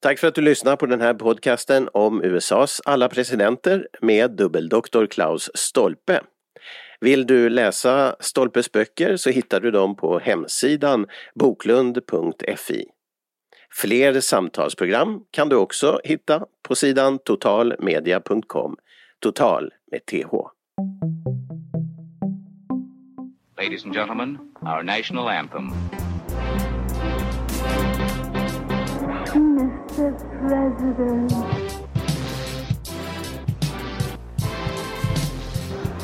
Tack för att du lyssnar på den här podcasten om USAs alla presidenter med dubbeldoktor Klaus Stolpe. Vill du läsa Stolpes böcker så hittar du dem på hemsidan boklund.fi. Fler samtalsprogram kan du också hitta på sidan totalmedia.com. Total med TH. Ladies and gentlemen, our national anthem. Mr. President.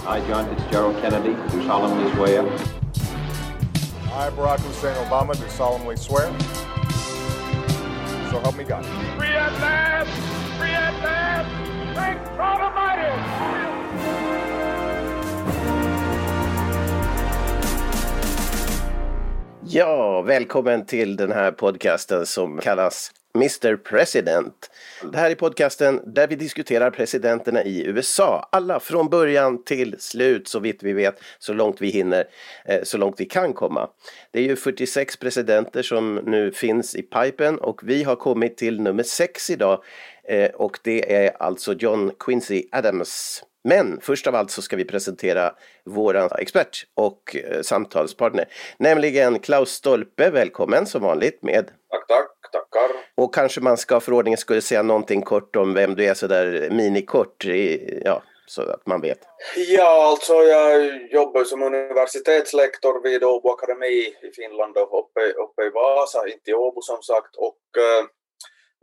I, John Fitzgerald Kennedy, do solemnly swear. I, Barack Hussein Obama, do solemnly swear. So help me God. Free at last! Free at last! Thank God Almighty! Ja, välkommen till den här podcasten som kallas Mr. President. Det här är podcasten där vi diskuterar presidenterna i USA. Alla från början till slut, så vitt vi vet, så långt vi hinner, så långt vi kan komma. Det är ju 46 presidenter som nu finns i pipen och vi har kommit till nummer 6 idag. Och det är alltså John Quincy Adams. Men först av allt så ska vi presentera våran expert och samtalspartner, nämligen Klaus Stolpe. Välkommen som vanligt med. Tack, tack, tackar. Och kanske man ska för ordningen skulle säga någonting kort om vem du är, så där minikort, ja, så att man vet. Ja, alltså jag jobbar som universitetslektor vid Åbo Akademi i Finland och uppe i Vasa, inte i Åbo som sagt, och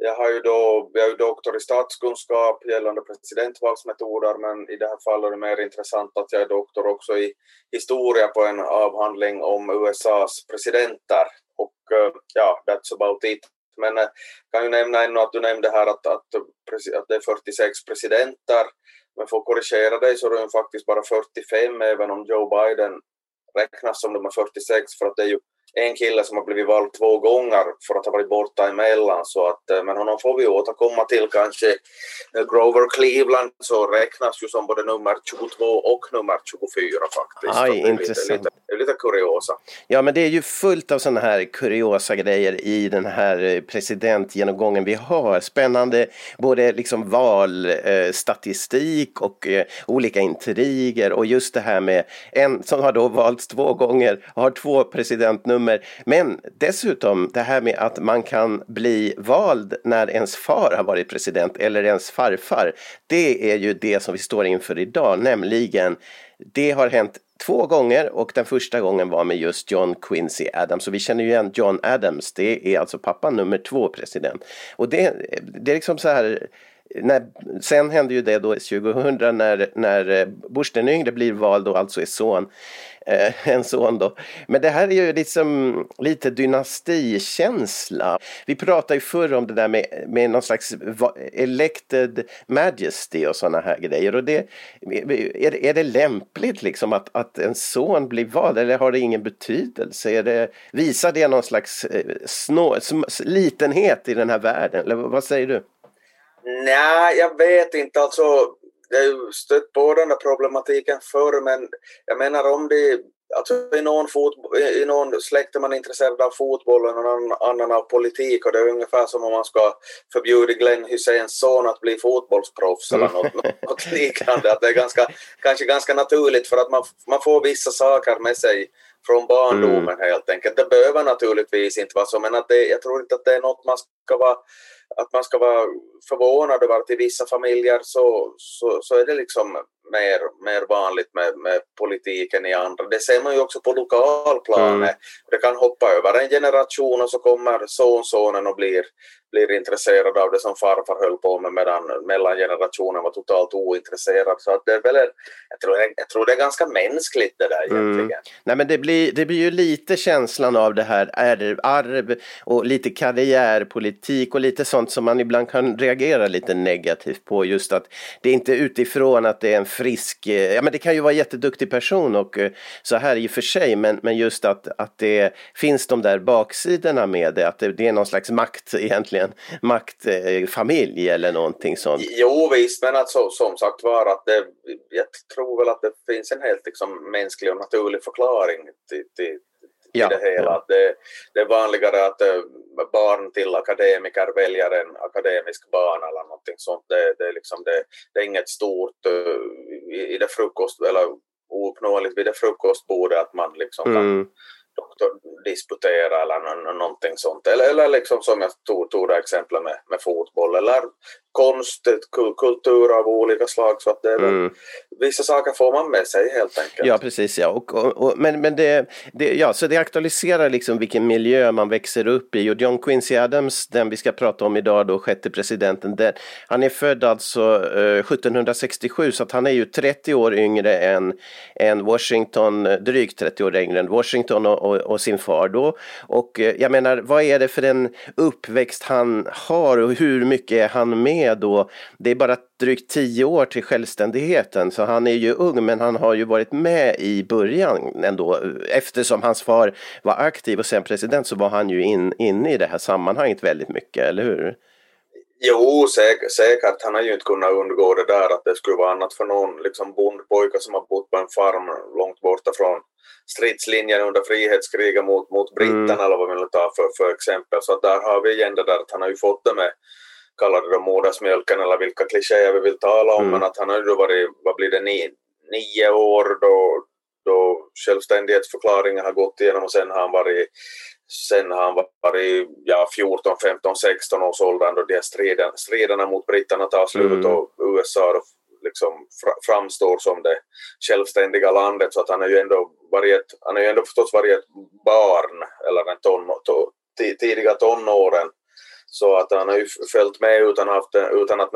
Jag är doktor i statskunskap gällande presidentvalsmetoder, men i det här fallet är det mer intressant att jag är doktor också i historia på en avhandling om USAs presidenter. Och ja, that's about it. Men jag kan ju nämna ännu att du nämnde här att det är 46 presidenter. Men för att korrigera dig så är det faktiskt bara 45, även om Joe Biden räknas som nummer 46, för att det är ju en kille som har blivit vald 2 gånger för att ha varit borta emellan, så att, men honom får vi återkomma till kanske. Grover Cleveland så räknas ju som både nummer 22 och nummer 24 faktiskt. Aj, det är intressant. Det är lite kuriosa. Ja, men det är ju fullt av sådana här kuriosa grejer i den här presidentgenomgången vi har. Spännande både liksom valstatistik och olika intriger, och just det här med en som har då valts 2 gånger, har 2 presidentnummer. Men dessutom det här med att man kan bli vald när ens far har varit president eller ens farfar. Det är ju det som vi står inför idag, nämligen det har hänt 2 gånger, och den första gången var med just John Quincy Adams. Och vi känner ju igen John Adams, det är alltså pappa nummer 2 president. Och det är liksom så här. Sen hände ju det då 2000 när Bush den yngre blir vald och alltså är en son då. Men det här är ju liksom lite dynastikänsla. Vi pratade ju förr om det där med någon slags elected majesty och sådana här grejer. Och det, är det lämpligt liksom att en son blir vald, eller har det ingen betydelse? Visar det någon slags litenhet i den här världen? Eller vad säger du? Nej, jag vet inte. Alltså, jag har ju stött på den där problematiken förr, men jag menar om det, alltså i någon släkt är man intresserad av fotboll och någon annan av politik, och det är ungefär som om man ska förbjuda Glenn Husseins son att bli fotbollsproffs eller något liknande. Att det är kanske ganska naturligt, för att man får vissa saker med sig från barndomen helt enkelt. Det behöver naturligtvis inte vara så, men jag tror inte att det är något man ska vara förvånad över, att i vissa familjer så är det liksom mer vanligt med politiken i andra. Det ser man ju också på lokalplanet. Det kan hoppa över en generation och så kommer sonsonen och blir intresserad av det som farfar höll på med, mellan generationen var totalt ointresserad. Så att det är väl, jag tror det är ganska mänskligt det där egentligen. Nej, men det blir ju lite känslan av det här arv och lite karriärpolitik och lite sånt som man ibland kan reagera lite negativt på, just att det är inte utifrån att det är en frisk, ja, men det kan ju vara en jätteduktig person och så här i och för sig, men just att det finns de där baksidorna med det, att det är någon slags makt egentligen, maktfamilj eller någonting sånt. Jo visst, men alltså, som sagt var att jag tror väl att det finns en helt liksom mänsklig och naturlig förklaring till i det hela. Det är vanligare att barn till akademiker väljer en akademisk bana eller någonting sånt. Det är liksom det är inget stort i det frukost eller ouppnåeligt vid det frukostbordet att man liksom kan disputera eller någonting sånt, eller liksom som jag tog det exempel med fotboll eller konst, kultur av olika slag, så att det vissa saker får man med sig helt enkelt. Ja, precis, ja. Och men det ja, så det aktualiserar liksom vilken miljö man växer upp i. Och John Quincy Adams, den vi ska prata om idag då, sjätte presidenten, där han är född alltså 1767, så att han är ju 30 år yngre än Washington, drygt 30 år yngre än Washington och sin far då. Och jag menar, vad är det för en uppväxt han har och hur mycket är han med då? Det är bara drygt 10 år till självständigheten, så han är ju ung, men han har ju varit med i början ändå. Eftersom hans far var aktiv och sen president, så var han ju inne i det här sammanhanget väldigt mycket, eller hur? Jo, säkert. Han har ju inte kunnat undgå det där, att det skulle vara annat för någon liksom bondpojke som har bott på en farm långt borta från stridslinjen under frihetskriget mot britterna eller vad man vill ta för exempel. Så att där har vi igen det där att han har ju fått det med, kallar det då modersmjölken eller vilka klichéer vi vill tala om, men att han har ju varit, vad blir det, 9 år då självständighetsförklaringen har gått igenom, och sen har han varit 14, 15, 16 års åldern då de striderna mot britterna tar slut och USA då liksom framstår som det självständiga landet, så att han har ju ändå förstås varit ett barn eller en tidiga tonåren. Så att han har ju följt med utan att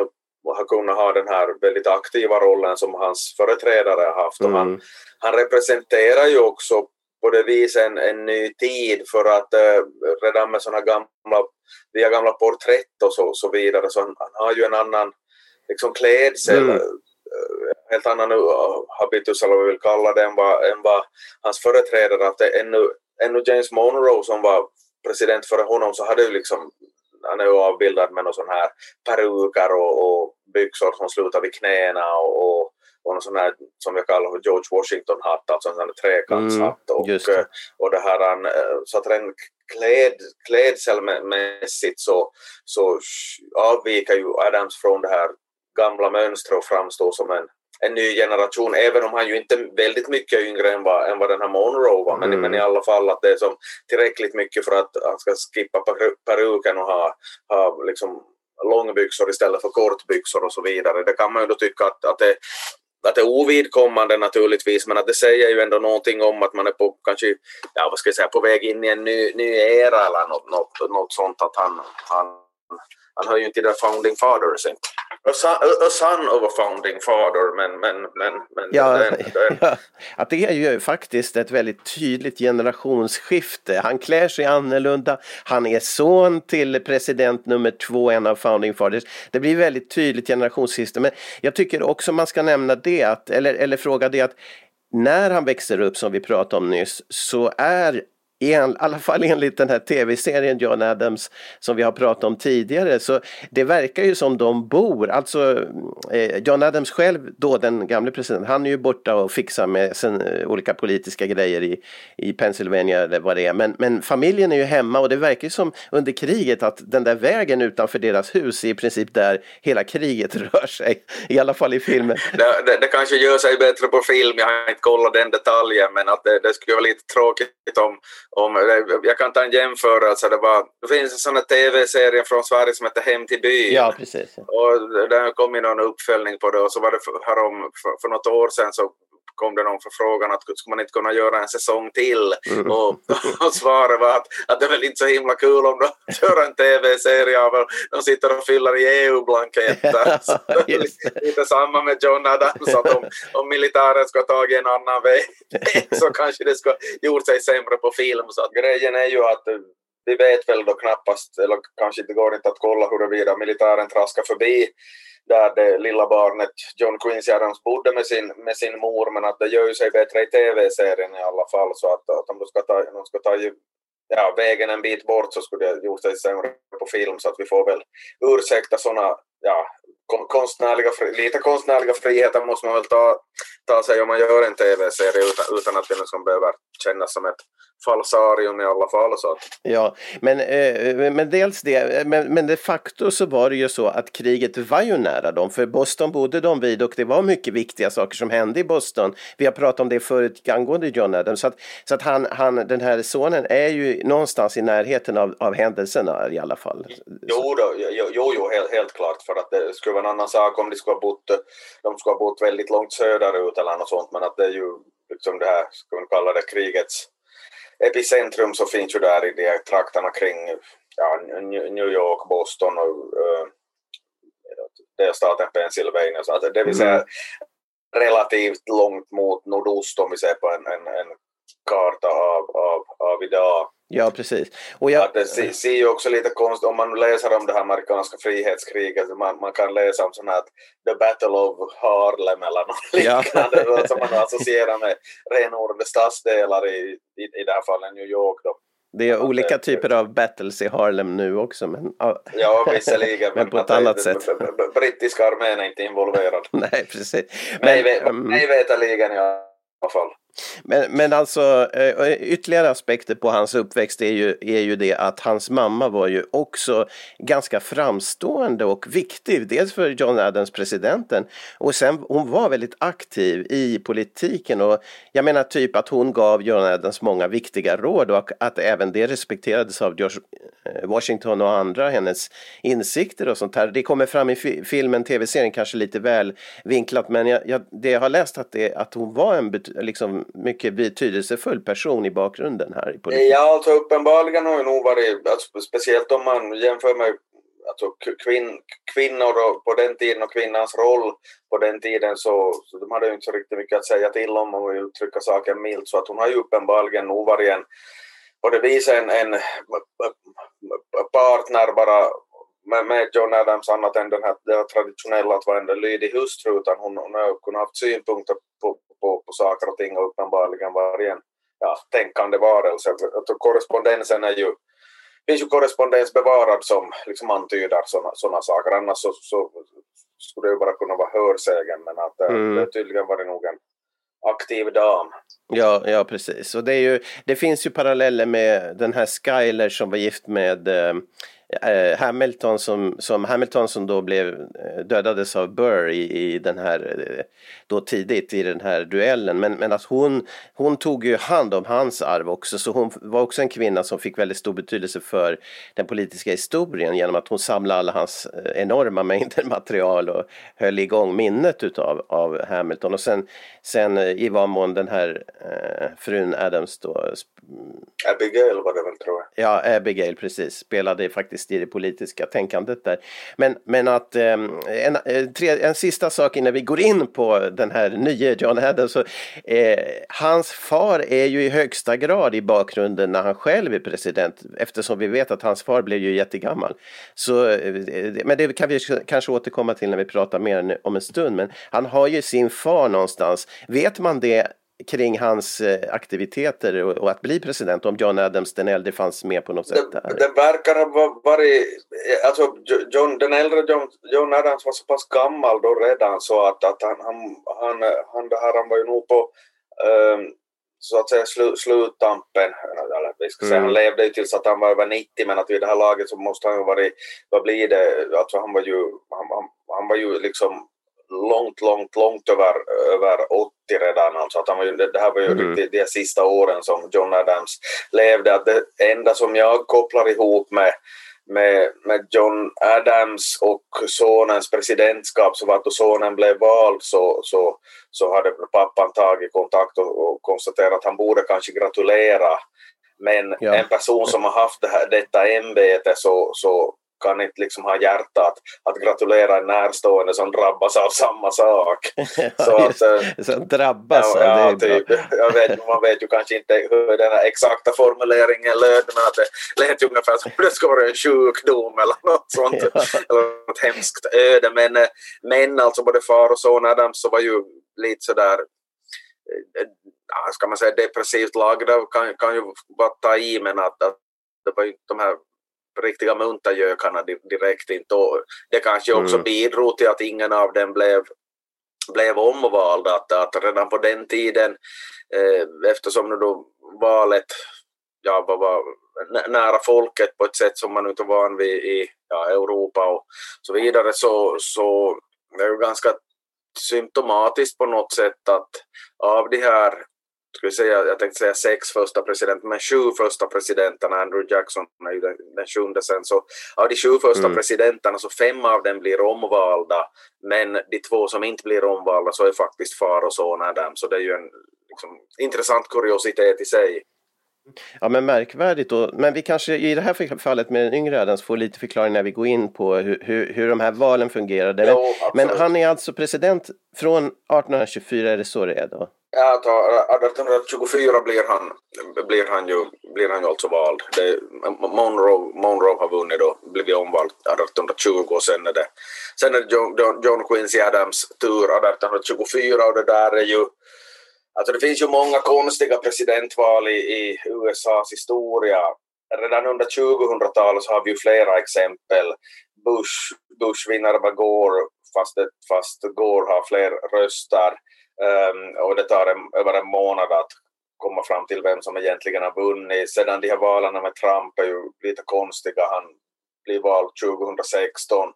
ha kunnat ha den här väldigt aktiva rollen som hans företrädare har haft. Och han representerar ju också på det viset en ny tid, för att redan med såna gamla porträtt och så vidare, så han har ju en annan liksom klädsel, helt annan habitus eller vad vi vill kalla det än vad hans företrädare. Att ännu James Monroe som var president före honom, så hade ju liksom, han är ju avbildad med någon sån här perukar och byxor som slutar vid knäna och någon sån här som jag kallar George Washington-hatt, alltså en sån här trekantshatt och det här, så att den klädselmässigt så avviker ju Adams från det här gamla mönstret och framstår som en ny generation, även om han ju inte väldigt mycket yngre än vad den här Monroe var, men i alla fall att det är som tillräckligt mycket för att han ska skippa peruken och ha liksom långbyxor istället för kortbyxor och så vidare. Det kan man ju då tycka att det är ovidkommande naturligtvis, men att det säger ju ändå någonting om att man är på, kanske, på väg in i en ny era eller något sånt, att han har ju inte det founding fathers inte. A son of a founding father, men ja, att det är ju faktiskt ett väldigt tydligt generationsskifte. Han klär sig annorlunda, han är son till president nummer 2, en av founding fathers. Det blir väldigt tydligt generationsskifte, men jag tycker också man ska nämna det, att, eller fråga det, att när han växer upp, som vi pratade om nyss, så är i alla fall enligt den här tv-serien John Adams som vi har pratat om tidigare, så det verkar ju som de bor, alltså John Adams själv då, den gamle presidenten, han är ju borta och fixar med olika politiska grejer i Pennsylvania eller vad det är, men familjen är ju hemma, och det verkar ju som under kriget att den där vägen utanför deras hus är i princip där hela kriget rör sig, i alla fall i filmen. Det kanske gör sig bättre på film, jag har inte kollat den detaljen, men att det skulle vara lite tråkigt om, jag kan ta en jämförelse. Det finns en sån här tv-serie från Sverige som heter Hem till byn. Ja, precis. Ja. Och där kom ju någon uppföljning på det, och så var det för något år sedan så kom det någon förfrågan att skulle man inte kunna göra en säsong till, och svaret var att det är väl inte så himla kul om de gör en tv-serie av de sitter och fyller i EU-blanketter. Lite samma med John Adams, att om militären ska ta en annan väg så kanske det ska gjort sig sämre på film. Så att grejen är ju att vi vet väl då knappast, eller kanske det går inte att kolla huruvida militären traskar förbi där det lilla barnet John Quincy Adams bodde med sin mor, men att det gör sig bättre i tv-serien i alla fall, så att om de ska ta vägen en bit bort, så skulle det gjort sig sämre på film, så att vi får väl ursäkta sådana lite konstnärliga friheter måste man väl ta sig om man gör en tv-serie utan att det liksom behöver kännas som ett falsarium i alla fall. Så. Ja, men dels det, men de facto så var det ju så att kriget var ju nära dem, för Boston bodde de vid och det var mycket viktiga saker som hände i Boston. Vi har pratat om det förut angående John Adams, så att han, den här sonen är ju någonstans i närheten av händelserna i alla fall. Jo, helt klart, för att det skulle vara en annan sak om de skulle ha bott väldigt långt söderut eller något sånt, men att det är ju liksom det här, ska man kalla det, krigets epicentrum, så finns ju där i de trakterna kring New York, Boston och delstaten Pennsylvania, så att det vill säga relativt långt mot nordost om vi ser på en karta av idag. Ja, precis. Och jag... Det ser ju också lite konstigt, om man läser om det här amerikanska frihetskriget, man kan läsa om sådana här The Battle of Harlem eller något liknande som man associerar med renodlade stadsdelar i det här fallet New York då. Det är olika typer av battles i Harlem nu också. Men, ja, visserligen. Men på ett annat sätt. Brittiska armén är inte involverad. Nej, precis. Nej, veterligen i alla fall. Men alltså ytterligare aspekter på hans uppväxt är ju det att hans mamma var ju också ganska framstående och viktig, dels för John Adams, presidenten, och sen hon var väldigt aktiv i politiken, och jag menar typ att hon gav John Adams många viktiga råd och att även det respekterades av George Washington och andra, hennes insikter och sånt här. Det kommer fram i filmen, tv-serien kanske lite väl vinklat, men jag har läst att hon var en liksom mycket betydelsefull person i bakgrunden här i politiken. Ja, alltså uppenbarligen har ju nog varit, alltså, speciellt om man jämför med alltså, kvinnor på den tiden och kvinnans roll på den tiden, så de hade ju inte så riktigt mycket att säga till om och uttrycka saker milt, så att hon har ju uppenbarligen nog varit en partner bara med John Adams, annat än den här traditionella att vara en lydig hustru, utan hon har kunnat haft synpunkter på saker och ting och uppenbarligen var en tänkande varelse. Korrespondensen finns ju korrespondens bevarad som liksom antyder sådana saker, annars så skulle det bara kunna vara hörsägen, men att det tydligen var det nog en aktiv dam. Ja, precis. Och det finns ju paralleller med den här Schuyler som var gift med Hamilton, som då blev dödades av Burr i den här då tidigt i den här duellen, men att hon tog ju hand om hans arv också, så hon var också en kvinna som fick väldigt stor betydelse för den politiska historien genom att hon samlade alla hans enorma mängder material och höll igång minnet av Hamilton, och sen i vad mån den här frun Adams då, Abigail var det väl, tror jag. Ja, Abigail, precis, spelade faktiskt i det politiska tänkandet där. Men att en sista sak innan vi går in på den här nya John Adams, så hans far är ju i högsta grad i bakgrunden när han själv är president, eftersom vi vet att hans far blev ju jättegammal. Så, men det kan vi kanske återkomma till när vi pratar mer om en stund, men han har ju sin far någonstans. Vet man det kring hans aktiviteter och att bli president, om John Adams den äldre fanns med på något sätt där? Det verkar ha varit, alltså John Adams var så pass gammal då redan, så att han det här, han var ju nog på så att säga sluttampen, eller vi ska säga han levde ju tills att han var över 90, men att vid det här laget så måste han ju varit, vad blir det, alltså han var ju liksom långt över 80 redan, alltså att han var ju, det här var ju riktigt de sista åren som John Adams levde. Att det enda som jag kopplar ihop med John Adams och sonens presidentskap, så var att då sonen blev vald så hade pappan tagit kontakt och konstaterat att han borde kanske gratulera, men en person som har haft detta ämbete så kan inte liksom ha hjärtat att gratulera en närstående som drabbas av samma sak. Så att som drabbas av det. Typ, man vet ju kanske inte hur den här exakta formuleringen löd, men att det lät ju ungefär som det ska vara en sjukdom eller något sånt. Eller något hemskt öde. Men alltså både far och son Adams så var ju lite sådär, ska man säga, depressivt lagda kan ju vara ta i, men att det var ju de här riktiga muntajökarna direkt inte. Och det kanske också bidrog till att ingen av dem blev omvald, att redan på den tiden, eftersom nu då valet var nära folket på ett sätt som man inte van vid i Europa och så vidare, så det är ju ganska symptomatiskt på något sätt att av de här, jag tänkte säga 6 första presidenter, men 7 första presidenterna, Andrew Jackson är ju den 7:e sen, så av de 7 första presidenterna så 5 av dem blir omvalda, men de 2 som inte blir omvalda så är faktiskt far och son Adam, så det är ju en intressant kuriositet i sig. Ja, men märkvärdigt då. Men vi kanske i det här fallet med den yngre Adams får lite förklaring när vi går in på hur de här valen fungerade. Jo, men han är alltså president från 1824, är det så det är då? Ja, 1824 blir han ju alltså vald. Monroe har vunnit då, blev omvald 1820, och sen är det John Quincy Adams tur 1824, och det där är ju, alltså det finns ju många konstiga presidentval i USAs historia. Redan under 2000-talet så har vi ju flera exempel. Bush vinner över Gore, fast Gore har fler röster. Och det tar över en månad att komma fram till vem som egentligen har vunnit. Sedan de här valarna med Trump är ju lite konstiga. Han blir vald 2016.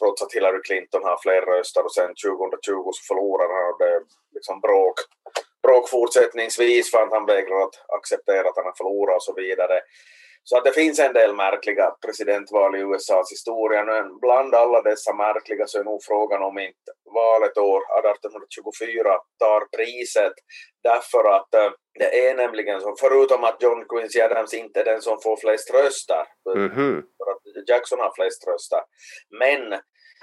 Trots att Hillary Clinton har fler röster, och sen 2020 så förlorar han, och det är liksom bråk fortsättningsvis för att han vägrar att acceptera att han förlorar och så vidare. Så att det finns en del märkliga presidentval i USAs historia, men bland alla dessa märkliga så är nog frågan om inte valet år 1824 tar priset, därför att det är nämligen så, förutom att John Quincy Adams inte är den som får flest röster, för att Jackson har flest röster, men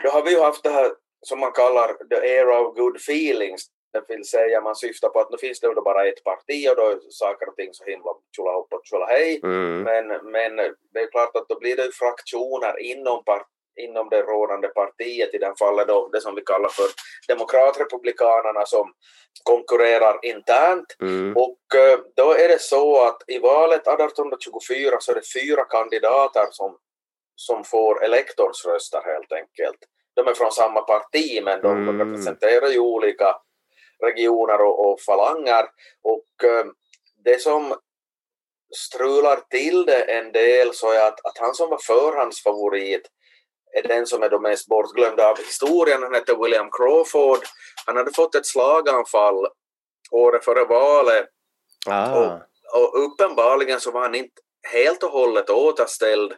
då har vi ju haft det här som man kallar the era of good feelings. Det vill säga, man syftar på att nu finns det då bara ett parti och då är saker och ting så himla tjula hopp och tjula hej. Men det är klart att då blir det fraktioner inom det rådande partiet, i den fallet då det som vi kallar för demokratrepublikanerna, som konkurrerar internt. Och då är det så att i valet 1824 så är det 4 kandidater som får elektorsröster helt enkelt. De är från samma parti, men de representerar ju olika regioner och falanger, och det som strular till det en del så är att han som var förhandsfavorit är den som är de mest bortglömda av historien. Han heter William Crawford. Han hade fått ett slaganfall året före valet, och uppenbarligen så var han inte helt och hållet återställd,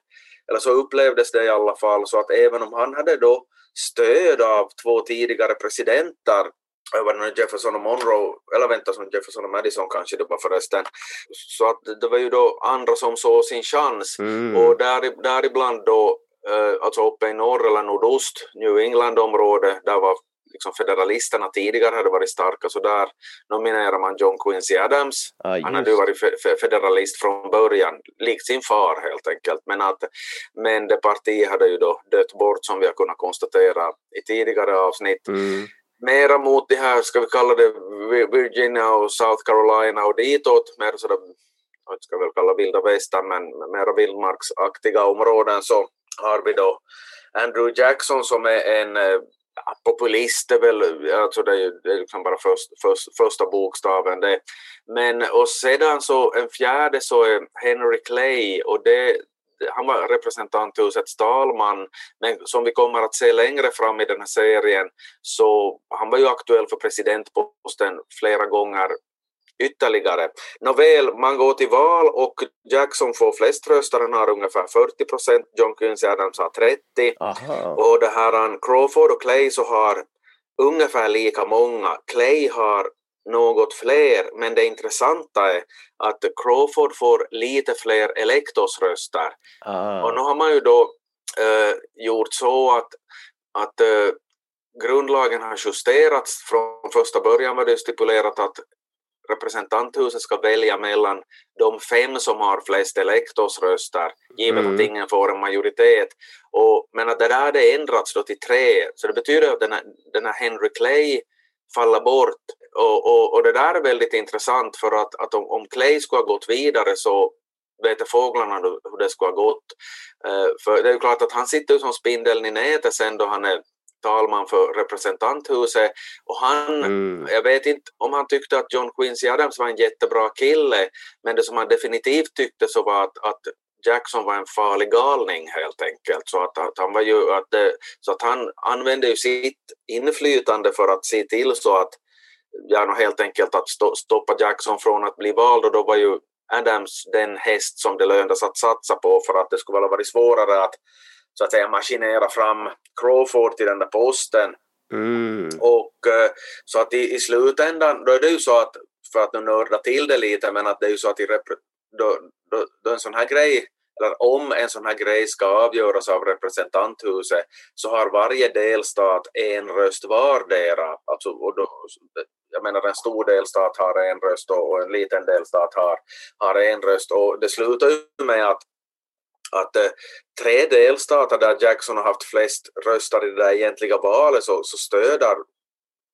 eller så upplevdes det i alla fall, så att även om han hade då stöd av 2 tidigare presidenter, Jefferson och Madison kanske det var förresten, så att det var ju då andra som såg sin chans, och däribland då, alltså uppe i norr eller nordost, New England område, där var liksom federalisterna tidigare hade varit starka, så där nominerar man John Quincy Adams. Han hade ju varit federalist från början, likt sin far helt enkelt, men det parti hade ju då dött bort, som vi har kunnat konstatera i tidigare avsnitt. Mera mot det här, ska vi kalla det Virginia och South Carolina och ditåt, mer sådär, jag ska väl kalla vilda västar, men mera vildmarksaktiga områden, så har vi då Andrew Jackson som är en populist, väl, alltså det är liksom bara första bokstaven det. Men och sedan så en fjärde så är Henry Clay, och han var representanthusets talman, men som vi kommer att se längre fram i den här serien, så han var ju aktuell för presidentposten flera gånger ytterligare. Nåväl, man går till val och Jackson får flest röster, han har ungefär 40%, John Quincy Adams har 30%. Och det här Crawford och Clay så har ungefär lika många. Clay har något fler, men det intressanta är att Crawford får lite fler elektorsröster. Och nu har man ju då gjort så att grundlagen har justerats. Från första början var det stipulerat att representanthuset ska välja mellan de 5 som har flest elektorsröster, givet att ingen får en majoritet. Men att det där hade ändrats då till 3, så det betyder att den här Henry Clay faller bort. Och det där är väldigt intressant, för att om Clay skulle ha gått vidare så vete fåglarna hur det skulle ha gått. För det är ju klart att han sitter som spindeln i nätet sen då han är talman för representanthuset, och han, jag vet inte om han tyckte att John Quincy Adams var en jättebra kille, men det som han definitivt tyckte så var att Jackson var en farlig galning helt enkelt, så att han var ju så att han använde ju sitt inflytande för att se till så att helt enkelt att stoppa Jackson från att bli vald, och då var ju Adams den häst som det lönades att satsa på för att det skulle vara svårare att så att säga maskinera fram Crawford till den där posten. Och så att i slutändan då är det ju så att, för att nu nörda till det lite, men att det är ju så att då en sån här grej, eller om en sån här grej ska avgöras av representanthuset, så har varje delstat en röst vardera, alltså, och då, jag menar en stor delstat har en röst och en liten delstat har en röst, och det slutar ju med att tre delstater där Jackson har haft flest röster i det där egentliga valet, så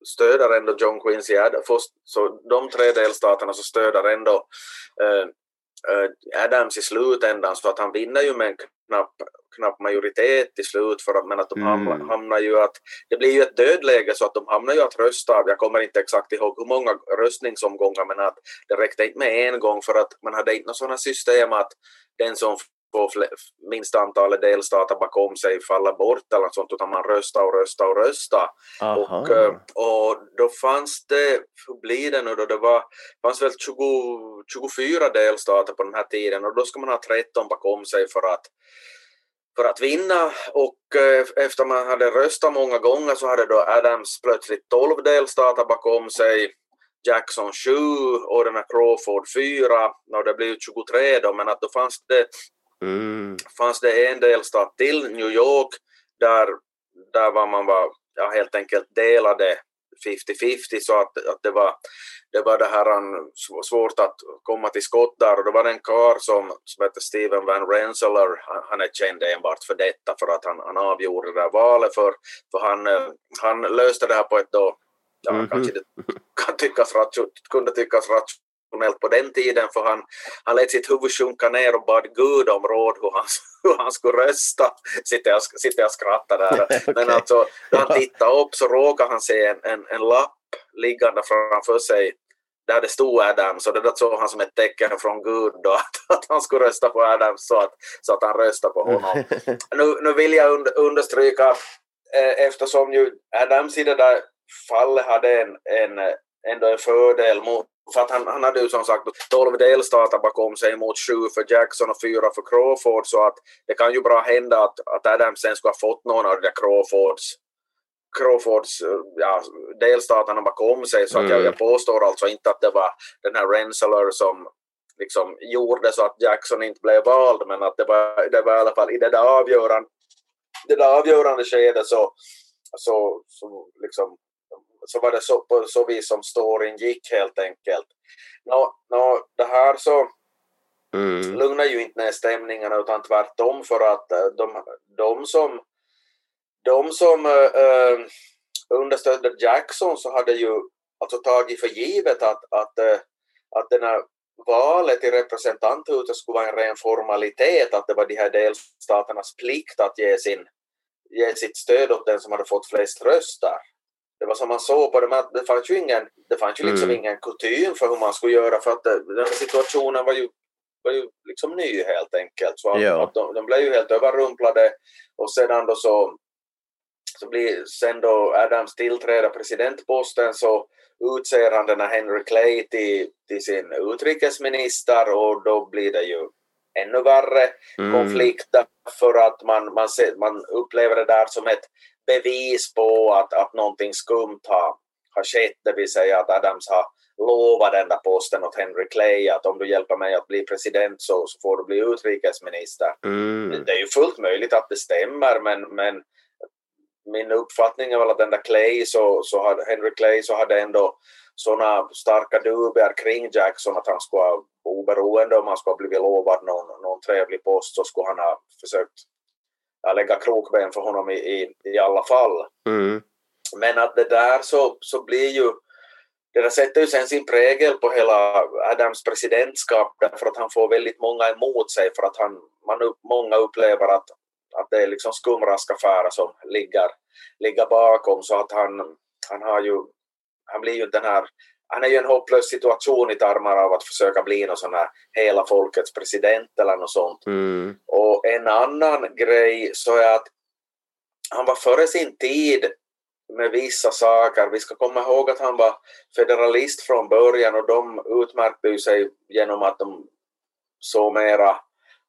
stöder ändå John Quincy Adams, så de tre delstaterna så stöder ändå Adams i slutändan, så att han vinner ju med en knapp majoritet till slut, för att, men att de hamnar ju att det blir ju ett dödläge, så att de hamnar ju att rösta, jag kommer inte exakt ihåg hur många röstningsomgångar, men att det räckte inte med en gång, för att man hade inte något sådant system att den som på minst antalet delstater bakom sig falla bort eller något sånt, utan man rösta. Och då fanns det, hur blir det nu då, fanns väl 24 delstater på den här tiden, och då ska man ha 13 bakom sig för att vinna, och efter man hade röstat många gånger så hade då Adams plötsligt 12 delstater bakom sig, Jackson 7 och den här Crawford 4, och det blev 23 då, men att då fanns det en delstat till, New York, där man var helt enkelt delade 50-50, så att det var det här svårt att komma till skott där, och det var en kar som hette Steven Van Rensselaer, han är känd enbart för detta, för att han avgjorde det där valet, för han löste det här på ett då, kanske det kunde tyckas på den tiden, för han lät sitt huvud sjunka ner och bad Gud om råd hur han skulle rösta. Sitter jag skrattar där. Okay. Men alltså, när han tittar upp så råkar han se en lapp liggande framför sig där det stod Adams, och det där såg han som ett tecken från Gud då, att han skulle rösta på Adams, så att han röstade på honom. Nu vill jag understryka, eftersom ju Adams i det där fallet hade ändå en fördel mot, för att han hade ju som sagt 12 delstater bakom sig mot 7 för Jackson och 4 för Crawford, så att det kan ju bra hända att Adams sen skulle ha fått någon av de Crawfords delstaterna bakom sig, så att jag påstår alltså inte att det var den här Rensselaer som liksom gjorde så att Jackson inte blev vald, men att det var i alla fall i det där avgörande skedet så liksom, så var det så vis som storyn gick helt enkelt. Det här så lugnar ju inte ner stämningarna, utan tvärtom, för att de som understödde Jackson så hade ju alltså tagit för givet att den här valet i representanthuset skulle vara en ren formalitet, att det var de här delstaternas plikt att ge sitt stöd åt den som hade fått flest röster. Det var som man såg på det, det fanns ju liksom ingen kutym för hur man skulle göra, för att den situationen var ju liksom ny helt enkelt, så att de blev ju helt överrumplade, och sedan då då Adams tillträder presidentposten, så utser han den här Henry Clay till sin utrikesminister, och då blir det ju ännu värre konflikter, för att man upplever det där som ett bevis på att någonting skumt har skett, det vill säga att Adams har lovat den där posten åt Henry Clay, att om du hjälper mig att bli president så får du bli utrikesminister. Det är ju fullt möjligt att det stämmer, men min uppfattning är väl att den där Clay, Henry Clay så hade ändå sådana starka dubier kring Jackson att han skulle ha, oberoende om han skulle ha blivit lovad någon trevlig post, så skulle han ha försökt lägga krokben för honom i alla fall. Men att det där så blir ju Det sätter ju sen sin prägel på hela Adams presidentskap, därför att han får väldigt många emot sig, för att många upplever att det är liksom skumraskaffärer som ligger bakom, så att han blir ju den här, han är ju en hopplös situation i termer av att försöka bli någon sån här hela folkets president eller något sånt. Mm. Och en annan grej så är att han var före sin tid med vissa saker. Vi ska komma ihåg att han var federalist från början, och de utmärkte sig genom att de såg mera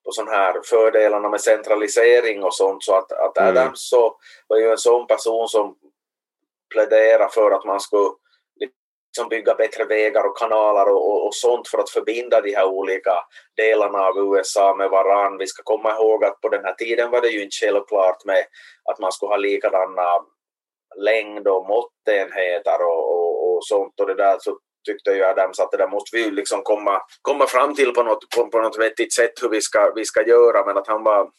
på sån här fördelarna med centralisering och sånt, så att Adams så var ju en sån person som pläderade för att man skulle liksom bygga bättre vägar och kanaler och sånt för att förbinda de här olika delarna av USA med varann. Vi ska komma ihåg att på den här tiden var det ju inte självklart med att man skulle ha likadana längd och måttenheter och sånt, och det där, så tyckte ju Adams att det där måste vi liksom komma fram till på något vettigt sätt hur vi ska göra, men att han var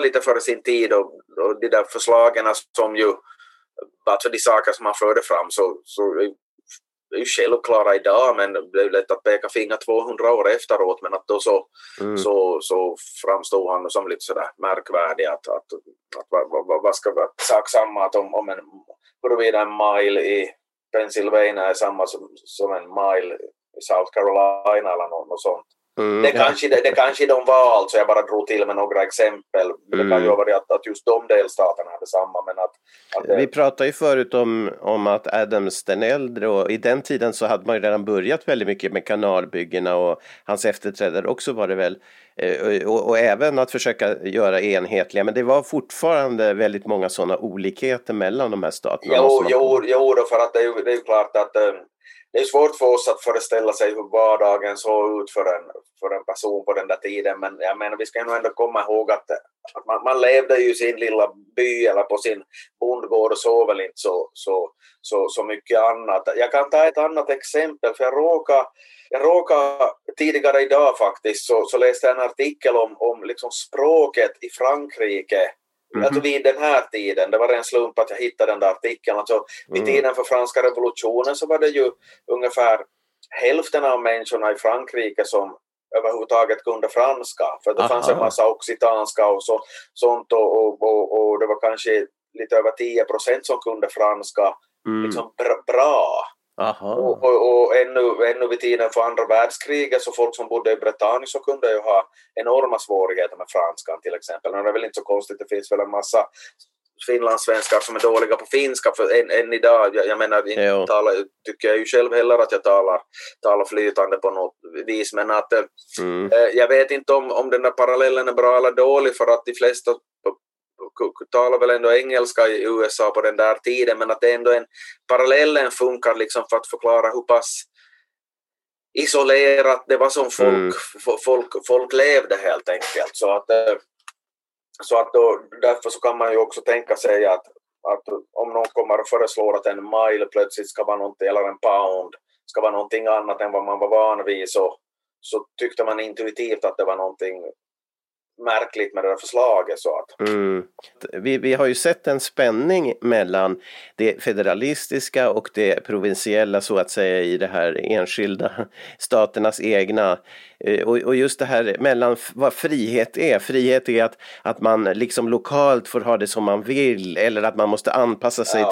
lite före sin tid, och de där förslagen som ju, alltså de saker som han förde fram, så är ju självklara idag, men det är ju lätt att peka finger 200 år efteråt, men att då så framstod han som lite sådär märkvärdig att vad ska vara sak samma, att om en huruvida en mile i Pennsylvania är samma som en mile i South Carolina eller något sånt. Mm. Det kanske de var, alltså jag bara drog till med några exempel. Det kan ju vara att just de delstaterna hade samma, men att det... Vi pratade ju förut om att Adams den äldre, och i den tiden så hade man ju redan börjat väldigt mycket med kanalbyggena, och hans efterträdare också var det väl, och även att försöka göra enhetliga, men det var fortfarande väldigt många sådana olikheter mellan de här staterna. Jo, för att det är ju klart att det är svårt för oss att föreställa sig hur vardagen såg ut för en person på den där tiden, men jag menar, vi ska nog ändå komma ihåg att man levde ju i sin lilla by eller på sin bondgård och sov väl inte så mycket annat. Jag kan ta ett annat exempel, för jag råkade tidigare idag faktiskt så läste jag en artikel om liksom språket i Frankrike. Mm-hmm. Alltså vid den här tiden, det var en slump att jag hittade den där artikeln, alltså vid tiden för franska revolutionen så var det ju ungefär hälften av människorna i Frankrike som överhuvudtaget kunde franska, för det fanns en massa occitanska och sånt, och det var kanske lite över 10% som kunde franska liksom bra. Aha. Och ännu vid tiden för andra världskriget så folk som bodde i Britannien så kunde ju ha enorma svårigheter med franskan till exempel. Men det är väl inte så konstigt, det finns väl en massa finlandssvenskar som är dåliga på finska för än idag. Jag menar, tycker jag ju själv heller att jag talar flytande på något vis, men att jag vet inte om den där parallellen är bra eller dålig, för att de flesta talar väl ändå engelska i USA på den där tiden, men att det ändå parallellen funkar liksom för att förklara hur pass isolerat det var som folk levde helt enkelt, så att då, därför så kan man ju också tänka sig att om någon kommer att föreslå att en mile plötsligt ska vara någonting, eller en pound ska vara någonting annat än vad man var van vid, så tyckte man intuitivt att det var någonting märkligt med det där förslaget. Så att. Mm. Vi har ju sett en spänning mellan det federalistiska och det provinciella, så att säga, i det här enskilda staternas egna, och just det här mellan vad frihet är. Frihet är att man liksom lokalt får ha det som man vill, eller att man måste anpassa sig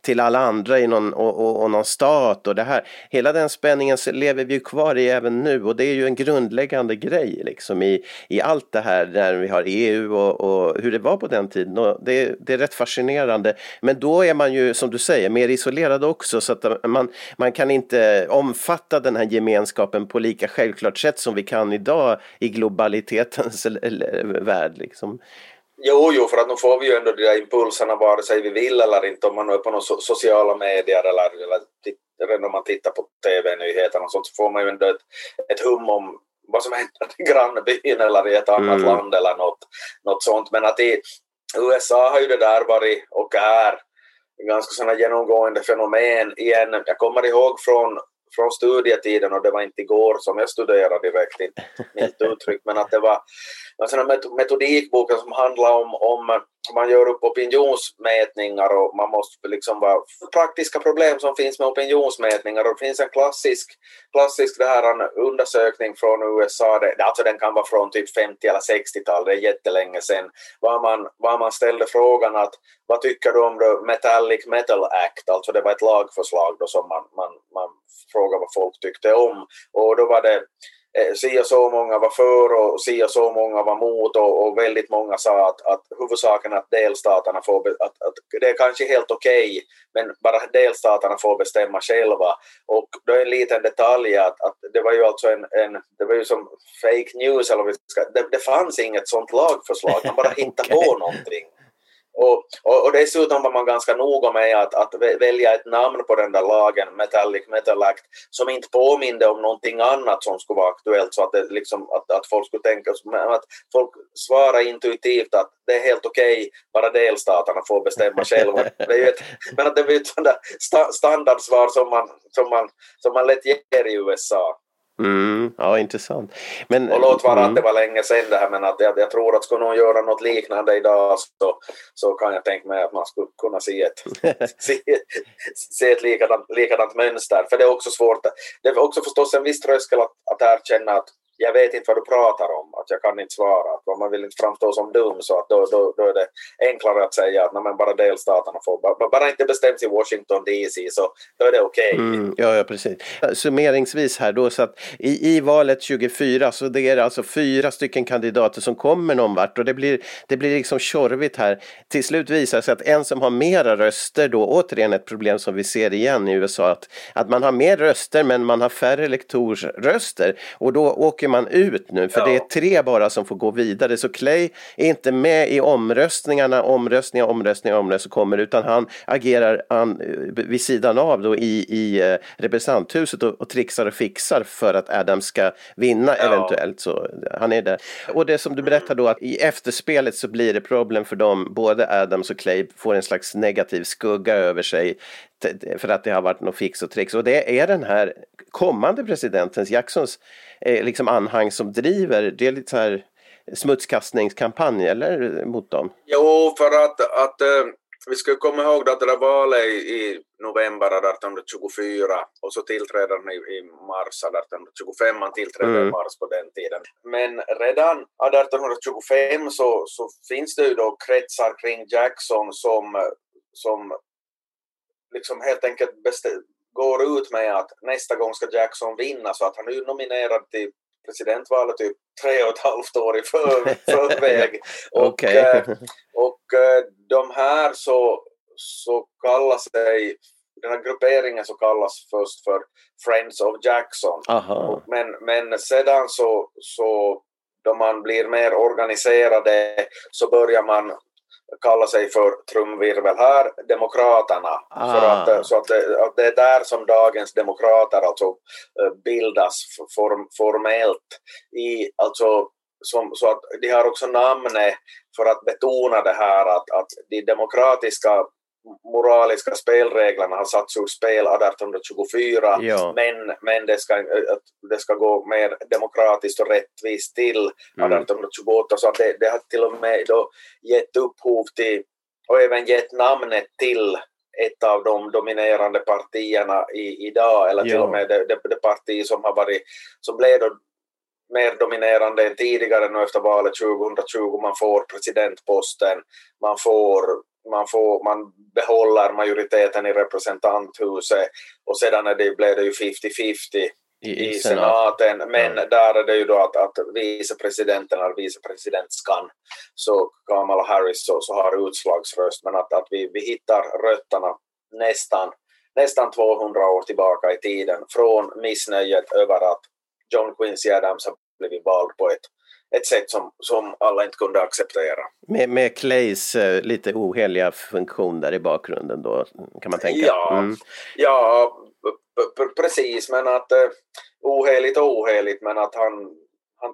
till alla andra i någon, och någon stat, och det här. Hela den spänningen lever vi ju kvar i även nu, och det är ju en grundläggande grej liksom i allt det här när vi har EU och hur det var på den tiden, och det är rätt fascinerande, men då är man ju, som du säger, mer isolerad också, så att man kan inte omfatta den här gemenskapen på lika självklart sätt som vi kan idag i globalitetens värld liksom. Jo, för att nu får vi ju ändå de där impulserna vare sig vi vill eller inte, om man nu är på några sociala medier eller om man tittar på tv-nyheterna och sånt, så får man ju ändå ett hum om vad som händer i grannbyn eller i ett annat land eller något sånt. Men att i USA har ju det där varit och är ganska sådana genomgående fenomen igen. Jag kommer ihåg från från studietiden, och det var inte igår som jag studerade direkt, milt uttryck, men att det var en metodikboken som handlar om man gör upp opinionsmätningar, och man måste liksom vara praktiska problem som finns med opinionsmätningar. Och det finns en klassisk det här, en undersökning från USA, alltså den kan vara från typ 50 eller 60-tal, det är jättelänge sedan, var man ställde frågan att vad tycker du om The Metallic Metal Act, alltså det var ett lagförslag då som man frågade vad folk tyckte om, och då var det si och så många var för och si och så många var mot, och väldigt många sa att huvudsaken att delstaterna får att det är kanske helt okej, men bara delstaterna får bestämma själva. Och då är en liten detalj att det var ju alltså det var ju som fake news, eller det fanns inget sånt lagförslag, man bara hittade på någonting. Och dessutom var man ganska noga med att välja ett namn på den där lagen, Metallic Metal Act, som inte påminde om någonting annat som skulle vara aktuellt, så att det liksom, att folk skulle tänka, att folk svarar intuitivt att det är helt okej, bara delstaterna får bestämma själva. Det är ju men att det är ett sånt där standardsvar som man lätt ger i USA. Mm, ja, intressant. Men, och låt vara att det var länge sedan det här, men att jag tror att skulle någon göra något liknande idag, så kan jag tänka mig att man skulle kunna se ett likadant mönster. För det är också svårt. Det är också förstås en viss tröskel att erkänna att jag vet inte vad du pratar om, att jag kan inte svara, att man vill inte framstå som dum, så att då är det enklare att säga att men bara delstaterna får, bara inte bestäms i Washington DC, så då är det okej. Ja, precis. Summeringsvis här då, så att i valet 24 så det är alltså 4 stycken kandidater som kommer någon vart, och det blir liksom tjorvigt här. Till slut visar sig att en som har mera röster, då återigen ett problem som vi ser igen i USA, att man har mer röster men man har färre lektorsröster, och då åker man ut nu, för det är 3 bara som får gå vidare, så Clay är inte med i omröstningar kommer, utan han agerar vid sidan av då i representanthuset och trixar och fixar för att Adam ska vinna eventuellt, så han är där. Och det som du berättar då, att i efterspelet så blir det problem för dem, både Adams och Clay får en slags negativ skugga över sig för att det har varit något fix och trix, och det är den här kommande presidentens, Jacksons liksom anhang som driver, det är lite så här smutskastningskampanj eller mot dem? Jo, för att vi ska komma ihåg att det där valet i november 1824, och så tillträdde han i mars 1825, man tillträdde i mars på den tiden. Men redan 1825 så finns det ju då kretsar kring Jackson som liksom helt enkelt går ut med att nästa gång ska Jackson vinna, så att han är nominerad till presidentvalet typ 3,5 år i förväg. Och de här så kallas sig, den här grupperingen så kallas först för Friends of Jackson. Men sedan så då man blir mer organiserade så börjar man kallar sig för trumvirvel här, demokraterna. Så att det är där som dagens demokrater alltså bildas formellt i, alltså så att de har också namnet för att betona det här att de demokratiska moraliska spelreglerna har satts ur spel 1824, men det ska gå mer demokratiskt och rättvist till 1828, så att det har till och med då gett upphov till, och även gett namnet till, ett av de dominerande partierna idag, eller till och med det parti som blev då mer dominerande än tidigare nu efter valet 2020. Man får presidentposten, man behåller majoriteten i representanthuset, och sedan blev det ju 50-50 i senaten, men där är det ju då att vicepresidenten eller vicepresidentskan, så Kamala Harris så har utslagsröst, men att vi hittar rötterna nästan 200 år tillbaka i tiden, från missnöjet över att John Quincy Adams har blivit vald på ett sätt som alla inte kunde acceptera. Med Clays lite oheliga funktion där i bakgrunden då, kan man tänka. Ja, precis, men att oheligt, men att han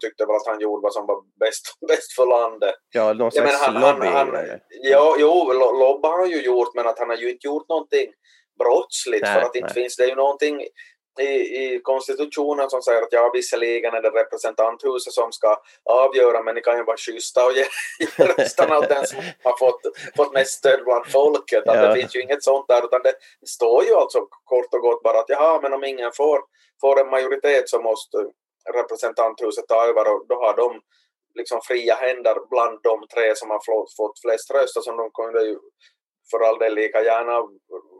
tyckte väl att han gjorde vad som var bäst för landet. Ja, någon slags lobby. Jo, lobba har han ju gjort, men att han har ju inte gjort någonting brottsligt, för att inte finns det ju någonting i konstitutionen som säger att ja, visserligen är det representanthuset som ska avgöra, men ni kan ju vara schyssta och ge röstan av den som har fått mest stöd bland folket. Ja. Att det finns ju inget sånt där, utan det står ju alltså kort och gott bara att jaha, men om ingen får en majoritet så måste representanthuset ta över, och då har de liksom fria händer bland de tre som har fått flest röster, som de kunde ju för all del lika gärna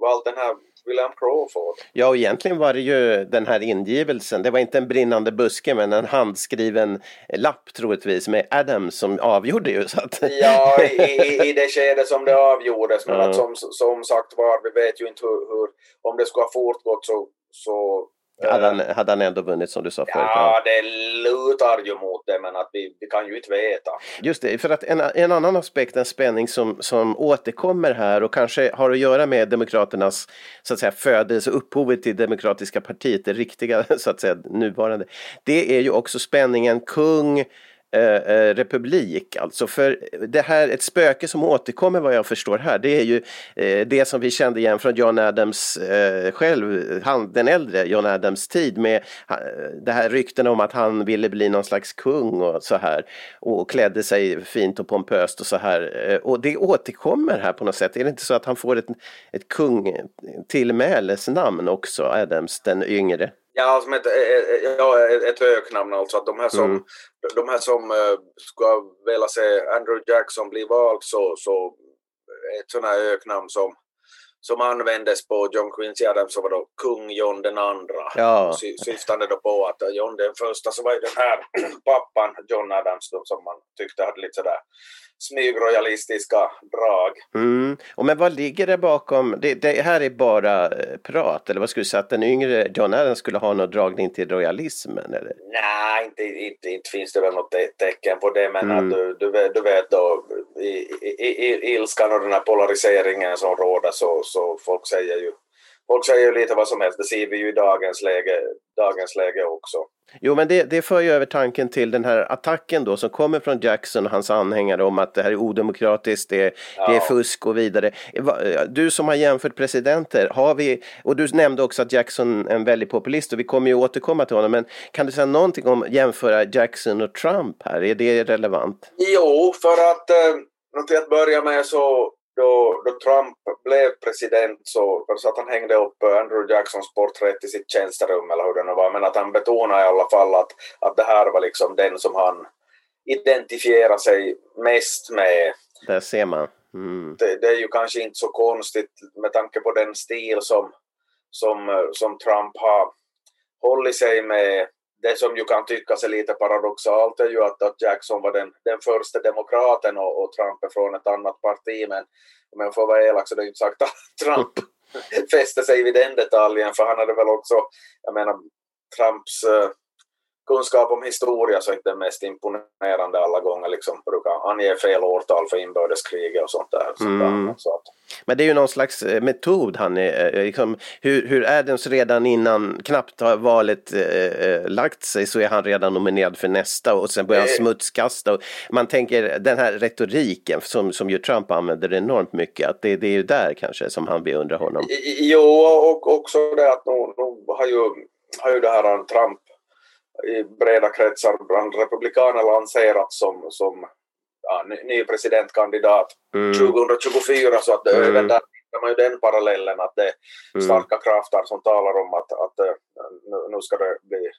valt den här William Crawford. Ja, och egentligen var det ju den här ingivelsen, det var inte en brinnande buske men en handskriven lapp troligtvis med Adams som avgjorde ju. Så att... Ja, i det skede som det avgjordes, men att som sagt var, vi vet ju inte hur om det skulle ha fortgått så hade han ändå vunnit som du sa förut? Ja, det lutar ju mot det, men att vi kan ju inte veta. Just det, för att en annan aspekt, en spänning som återkommer här och kanske har att göra med demokraternas så att säga födelse, upphovet till demokratiska partiet, det riktiga så att säga nuvarande. Det är ju också spänningen kung republik, alltså, för det här, ett spöke som återkommer vad jag förstår här, det är ju det som vi kände igen från John Adams själv, den äldre John Adams tid, med det här rykten om att han ville bli någon slags kung och så här, och klädde sig fint och pompöst och så här, och det återkommer här på något sätt. Är det inte så att han får ett kung tillmälesnamn också, Adams den yngre? Ja, som ett öknamn, alltså att de här som ska vilja se Andrew Jackson bli vald, så ett sådant här öknamn som användes på John Quincy Adams, som var då kung John den andra. Ja. Syftande då på att John den första, så var ju den här pappan John Adams då, som man tyckte hade lite sådär smygrojalistiska drag. Mm. Och men vad ligger det bakom? Det här är bara prat, eller vad skulle du säga, att den yngre John Adams skulle ha någon dragning till royalismen, eller? Nej, inte finns det väl något tecken på det, men att du vet då, i ilskan och den här polariseringen som råder, så folk säger ju lite vad som helst. Det ser vi ju i dagens läge också. Jo, men det för ju över tanken till den här attacken då som kommer från Jackson och hans anhängare om att det här är odemokratiskt, det är fusk och vidare. Du som har jämfört presidenter, och du nämnde också att Jackson är en väldigt populist och vi kommer ju återkomma till honom, men kan du säga någonting om jämföra Jackson och Trump här? Är det relevant? Jo, för att till att börja med så då Trump blev president så att han hängde upp Andrew Jacksons porträtt i sitt tjänsterum eller hur det nu var, men att han betonade i alla fall att det här var liksom den som han identifierade sig mest med. Där ser man. Mm. Det är ju kanske inte så konstigt med tanke på den stil som Trump har hållit sig med. Det som ju kan tyckas är lite paradoxalt är ju att Jackson var den första demokraten och Trump är från ett annat parti, men om jag får vara elak så det är ju inte sagt att Trump fäste sig vid den detaljen, för han hade väl också, jag menar, Trumps kunskap om historia så inte den mest imponerande alla gånger, liksom brukar ange fel årtal för inbördeskriget och sånt där. Så att. Men det är ju någon slags metod han är, liksom, hur Adams redan innan knappt har valet lagt sig så är han redan nominerad för nästa, och sen börjar han smutskasta, och man tänker den här retoriken som ju Trump använder enormt mycket, att det är ju där kanske som han beundrar honom. Jo, och också det att nu har ju det här Trump i breda kretsar bland republikaner lanserat som ny presidentkandidat 2024, så att även där hittar man ju den parallellen att det är starka krafter som talar om att nu ska det bli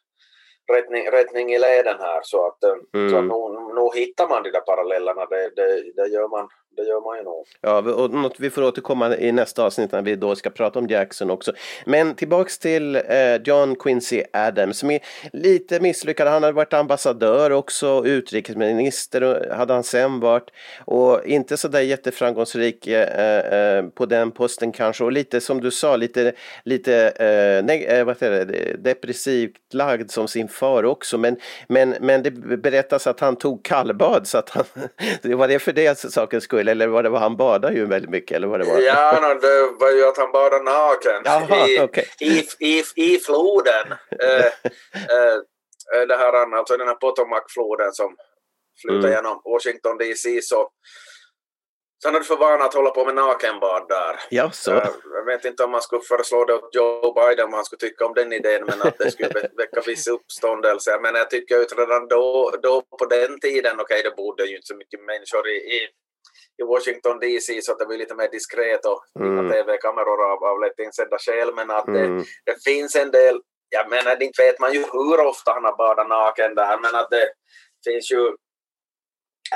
rättning i leden här, så att nu hittar man de där parallellerna, det gör man ju nog. Ja, och något vi får återkomma i nästa avsnitt när vi då ska prata om Jackson också. Men tillbaks till John Quincy Adams som är lite misslyckad. Han hade varit ambassadör också, utrikesminister hade han sen varit, och inte så där jätteframgångsrik på den posten kanske, och lite som du sa, lite depressivt lagd som sin far också, men det berättas att han tog kallbad, så att han, det var det för det sakens skull, eller var det vad han badade ju väldigt mycket, eller vad det var? Ja, det var ju att han badade naken. Jaha, i floden. Det här, alltså den här Potomac-floden som flyter genom Washington DC, så Så han hade för vana att hålla på med nakenbad där. Ja, så. Jag vet inte om man skulle föreslå det åt Joe Biden, man skulle tycka om den idén, men att det skulle väcka viss uppståndelse. Men jag tycker redan då på den tiden, okej, det bodde ju inte så mycket människor i Washington DC, så att det blir lite mer diskret och tv-kameror av lätt insedda skäl, men att det finns en del, jag menar, inte vet man ju hur ofta han har badat naken där, men att det finns ju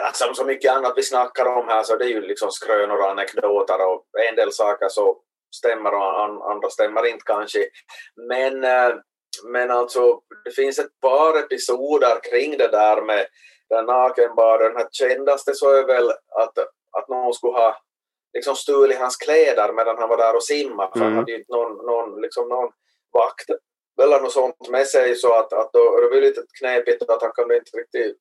liksom så mycket annat vi snackar om här, så det är ju liksom skrönor och anekdoter, och en del saker så stämmer och andra stämmer inte kanske, men alltså det finns ett par episoder kring det där med den nakenbaden. Den kändaste så är väl att någon skulle ha liksom stulit hans kläder medan han var där och simmade, för han hade ju någon vakt eller något sånt med sig, så att då det var lite knepigt att han kunde inte riktigt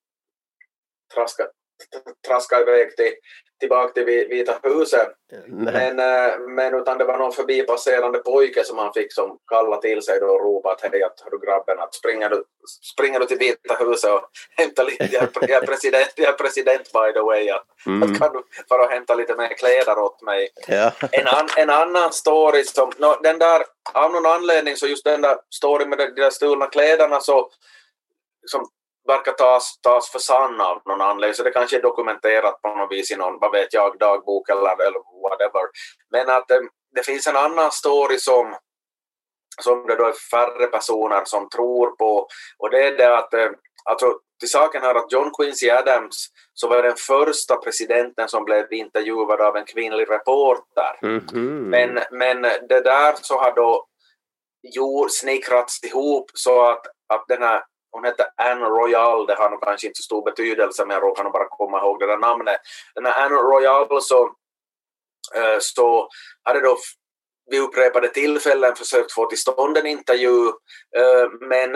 traska iväg tillbaka till Vita huset. Men utan det var någon förbipasserande pojke som han fick som kallade till sig då och ropade att hej, att du grabben, att springer du till Vita huset och hämta lite, jag är president by the way, att kan du bara hämta lite mer kläder åt mig. Ja. En annan story som, den där, av någon anledning så just den där story med de där stulna kläderna så liksom verkar tas för sanna av någon anledning, så det kanske är dokumenterat på något vis i någon, vad vet jag, dagbok eller whatever. Men att det finns en annan story som det då är färre personer som tror på, och det är det att alltså, till saken här att John Quincy Adams så var den första presidenten som blev intervjuad av en kvinnlig reporter. Men det där så har då snickrats ihop så att den här, hon hette Anne Royal, det har nog kanske inte så stor betydelse, men jag råkar nog bara komma ihåg det där namnet. Den här Anne Royal så hade då vid upprepade tillfällen försökt få till stånd en intervju, men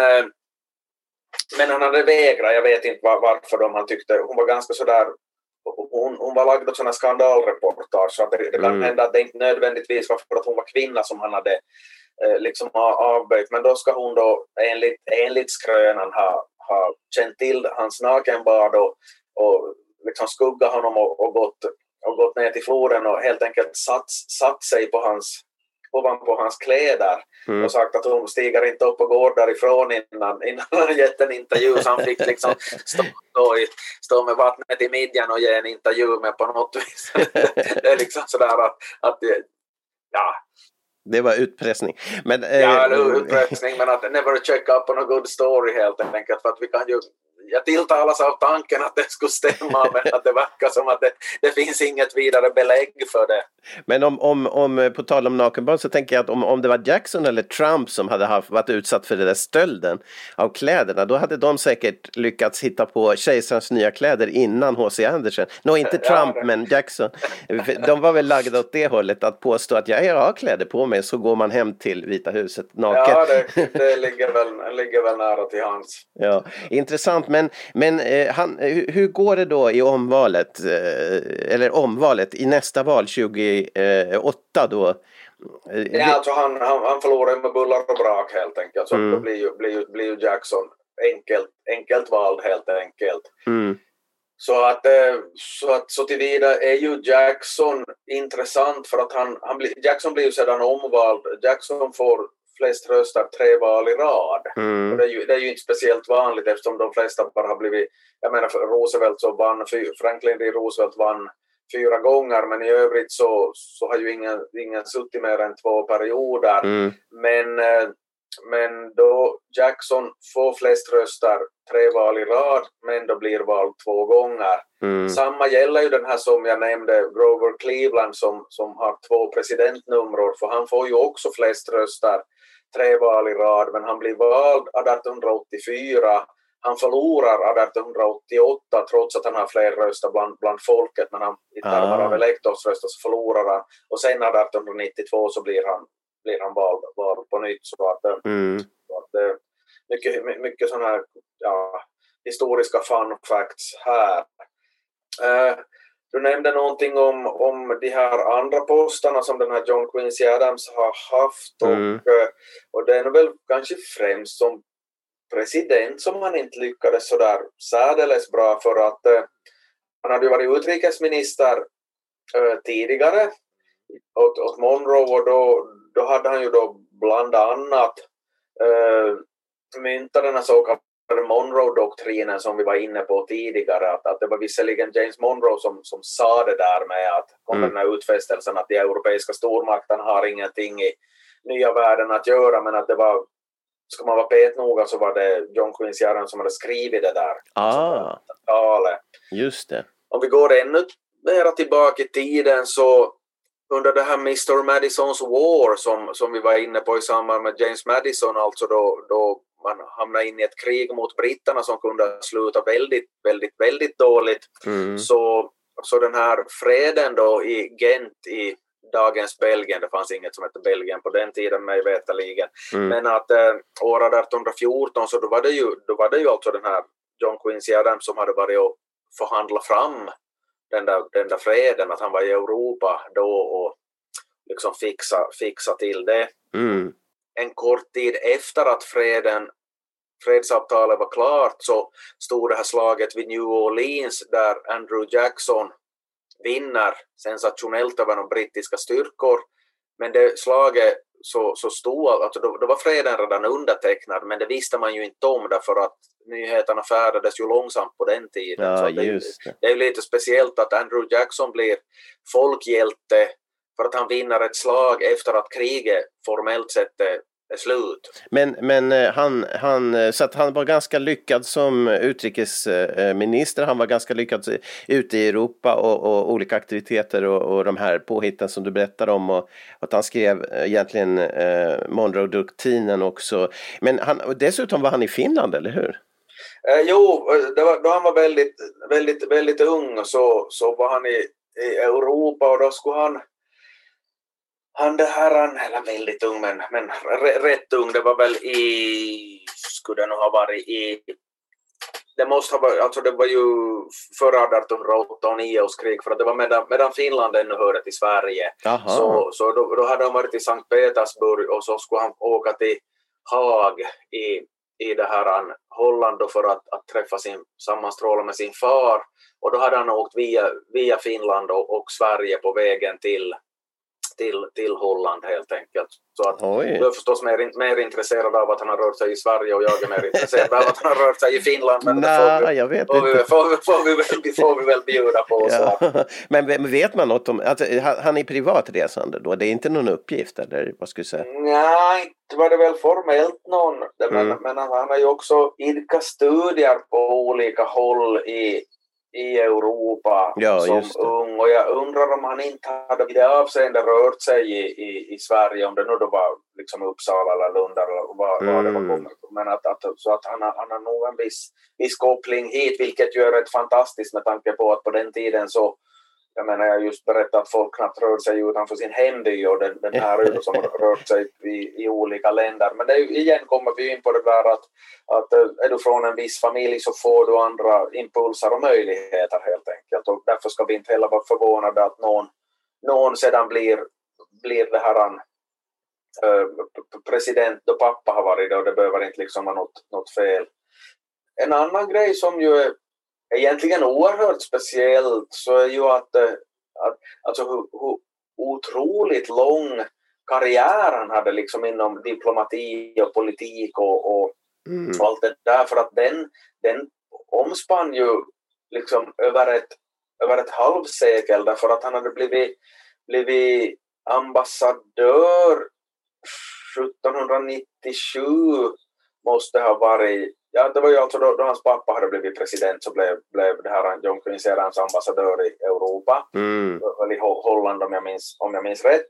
han hade vägrat, jag vet inte varför han tyckte. Hon var ganska sådär, hon var lagd åt sådana skandalreportage, så att det kan hända att det inte nödvändigtvis var för att hon var kvinna som han hade liksom avböjt, men då ska hon då enligt skrönan ha känt till hans nakenbad och liksom skugga honom och gått ner till floden och helt enkelt satt sig ovanpå hans kläder och sagt att hon stiger inte upp och går därifrån innan han gett en intervju, så han fick liksom stå med vattnet i midjan och ge en intervju med på något vis. Det är liksom sådär att ja. Det var utpressning. Men att never check up on a good story helt enkelt, för att vi kan ju, jag tilltalas av tanken att det skulle stämma, men att det verkar som att det finns inget vidare belägg för det. Men om på tal om nakenbad, så tänker jag att om det var Jackson eller Trump som hade varit utsatt för den där stölden av kläderna, då hade de säkert lyckats hitta på kejsarens nya kläder innan H.C. Andersen. Inte Trump, men Jackson. De var väl lagda åt det hållet, att påstå att jag har kläder på mig, så går man hem till Vita huset naken. Ja, det ligger väl nära till hans. Ja, intressant. Men hur går det då i omvalet i nästa val 2008 då? Ja, alltså han förlorar med bullar och brak helt enkelt. Så då blir ju Jackson enkelt vald helt enkelt. Så tillvida är ju Jackson intressant, för att Jackson blir ju sedan omvald. Jackson får flest röstar 3 val i rad. Och det är ju inte speciellt vanligt, eftersom de flesta bara har blivit, jag menar, Roosevelt så vann, Franklin D. Roosevelt vann 4 gånger, men i övrigt så har ju ingen suttit mer än 2 perioder. Men då Jackson får flest röstar 3 val i rad, men då blir vald 2 gånger. Samma gäller ju den här som jag nämnde, Grover Cleveland, som har 2 presidentnummer, för han får ju också flest röstar 3 val i rad, men han blir vald 1884. Han förlorar 1888 trots att han har fler röster bland folket, men han i termer av elektorsröster så förlorar han. Och sen 1892 så blir han vald på nytt, så att mycket sådana här historiska fun facts här. Du nämnde någonting om de här andra posterna som den här John Quincy Adams har haft, och det är väl kanske främst som president som han inte lyckades sådär särdeles bra, för att han hade ju varit utrikesminister tidigare åt Monroe, och då hade han ju då bland annat myntat den här så kallade Monroe-doktrinen som vi var inne på tidigare, att det var visserligen James Monroe som sa det där med att kom den här utfästelsen att de europeiska stormakterna har ingenting i nya världen att göra, men att det var, ska man vara petnoga, så var det John Quincy Adams som hade skrivit det där talet. Just det. Om vi går ännu mer tillbaka i tiden, så under det här Mr. Madisons War som vi var inne på i samband med James Madison, alltså då man hamnade in i ett krig mot britterna som kunde sluta väldigt, väldigt, väldigt dåligt. Så den här freden då i Gent i dagens Belgien, det fanns inget som hette Belgien på den tiden mig veterligen, men att år 1814 så då var det ju alltså den här John Quincy Adams som hade varit och förhandla fram den där freden, att han var i Europa då och liksom fixa till det. En kort tid efter att fredsavtalet var klart så stod det här slaget vid New Orleans där Andrew Jackson vinner sensationellt över de brittiska styrkor, men det slaget så stod, alltså då var freden redan undertecknad, men det visste man ju inte om därför att nyheterna färdades ju långsamt på den tiden. Ja, så det är ju lite speciellt att Andrew Jackson blir folkhjälte för att han vinner ett slag efter att kriget formellt sett är slut. Men han var ganska lyckad som utrikesminister, han var ganska lyckad ute i Europa och olika aktiviteter och de här påhitten som du berättade om, och att han skrev egentligen Monroe-doktrinen också. Men dessutom var han i Finland, eller hur? Jo, då han var väldigt, väldigt, väldigt ung så var han i Europa, och då skulle han väldigt ung, men rätt ung, det var väl det var ju före 1809 års krig, för att det var medan Finland ännu hörde till Sverige. Aha. Så då hade han varit i Sankt Petersburg, och så skulle han åka till Haag i det här Holland för att träffa sammanstråla med sin far, och då hade han åkt via Finland och Sverige på vägen till Holland helt enkelt. Så att du är förstås mer intresserad av att han har rört sig i Sverige, och jag är mer intresserad av att han har rört sig i Finland. Men får vi väl bjuda på. Ja. Så. Men vet man något om, alltså, han är privatresande då? Det är inte någon uppgift, eller vad ska du säga? Nej, det var det väl formellt någon. Men han har ju också idkat studier på olika håll i Europa som ung, och jag undrar om han inte hade i det avseende rört sig i Sverige, om det nu då var liksom Uppsala eller Lund eller vad det var kommit. Men så att han har nog en viss koppling hit, vilket ju är rätt fantastiskt med tanke på att på den tiden så, jag menar, jag just berättat att folk knappt rör sig utanför sin hemby, och den här som rört sig i olika länder. Men det är ju, igen kommer vi in på det där att är du från en viss familj så får du andra impulser och möjligheter helt enkelt. Och därför ska vi inte heller vara förvånade att någon sedan blir det här president då pappa har varit det, och det behöver inte liksom vara något fel. En annan grej som ju är egentligen oerhört speciellt, så är ju att alltså hur otroligt lång karriären hade liksom inom diplomati och politik och allt det där, för att den omspann ju liksom över ett halvsekel, därför att han hade blivit ambassadör 1797 måste ha varit. Ja, det var ju alltså då hans pappa hade blivit president, så blev det här John Quincy Adams ambassadör i Europa, eller i Holland om jag minns rätt.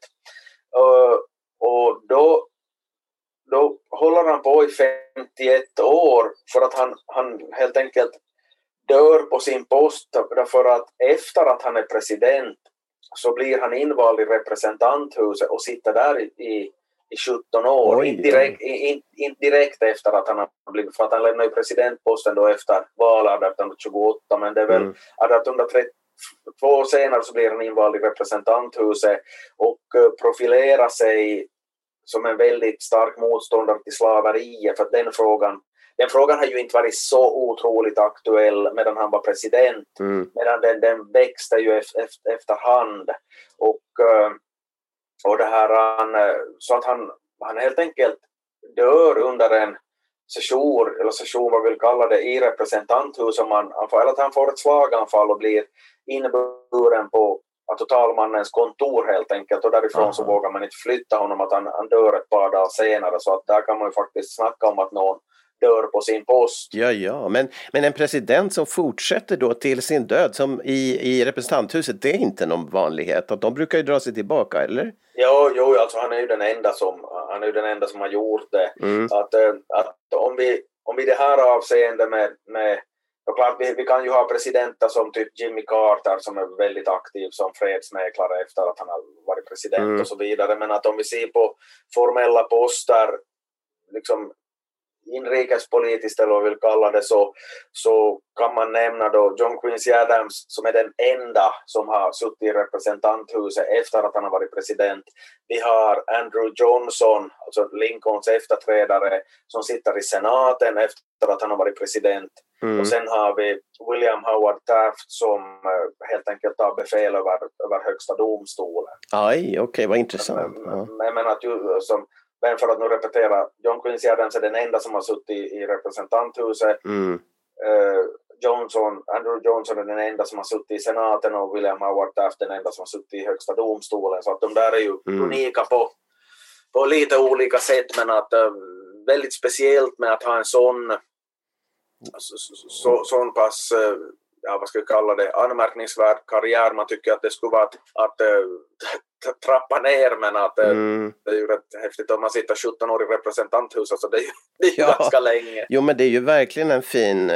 Och då håller han på i 51 år, för att han helt enkelt dör på sin post, därför att efter att han är president så blir han invald i representanthuset och sitter där i 17 år. Oj, inte direkt efter att han har blivit, för att han lämnade presidentposten då efter valet 1828, men det är väl 1832 år senare så blir han invald i representanthuset och profilerar sig som en väldigt stark motståndare till slaveriet, för att den frågan den frågan har ju inte varit så otroligt aktuell medan han var president, medan den växte ju efterhand och det här så att han helt enkelt dör under en session, eller session vad vi vill kalla det, i representanthuset, eller att han får ett slaganfall och blir inburen på totalmannens kontor helt enkelt, och därifrån så vågar man inte flytta honom, att han dör ett par dagar senare, så att där kan man ju faktiskt snacka om att någon dör på sin post. Ja, men en president som fortsätter då till sin död, som i representanthuset, det är inte någon vanlighet, att de brukar ju dra sig tillbaka, eller? Jo, alltså han är ju den enda som har gjort det. Att om vi det här avseende med och klart, vi kan ju ha presidenter som typ Jimmy Carter, som är väldigt aktiv som fredsmäklare efter att han har varit president och så vidare, men att om vi ser på formella poster liksom inrikespolitiskt, eller vad vi vill kalla det, så kan man nämna då John Quincy Adams, som är den enda som har suttit i representanthuset efter att han har varit president. Vi har Andrew Johnson, alltså Lincolns efterträdare, som sitter i senaten efter att han har varit president. Och sen har vi William Howard Taft, som helt enkelt tar befäl över högsta domstolen. Okej, vad intressant. Men att ju som... Men för att nu repetera, John Quincy Adams är den enda som har suttit i representanthuset. Andrew Johnson är den enda som har suttit i senaten, och William Howard Taft den enda som har suttit i högsta domstolen. Så att de där är ju unika på lite olika sätt, men att väldigt speciellt med att ha en sån pass, vad ska vi kalla det, anmärkningsvärd karriär. Man tycker att det skulle vara att trappa ner, men att det är ju rätt häftigt om man sitter 17 år i representanthuset, så alltså det är ju ganska länge. Jo, men det är ju verkligen en fin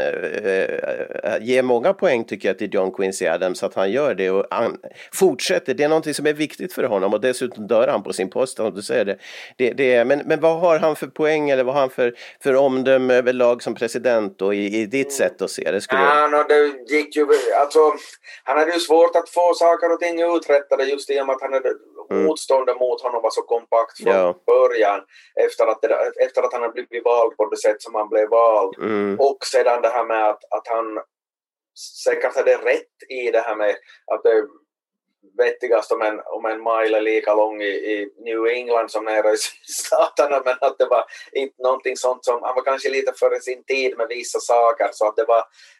ger många poäng tycker jag till John Quincy Adams att han gör det och han fortsätter, det är någonting som är viktigt för honom, och dessutom dör han på sin post, om du säger det är, men vad har han för poäng, eller vad har han för omdöme överlag som president då, i ditt sätt att se det? Det gick ju, alltså han hade ju svårt att få saker och ting uträttade just i och med att han hade motståndet mot honom var så kompakt från början, efter att han hade blivit vald på det sätt som han blev vald, och sedan det här med att han säkert hade rätt i det här med att det är vettigast om en mile lika lång i New England som nere i staterna, men att det var inte någonting sånt som, han var kanske lite före sin tid med vissa saker, så att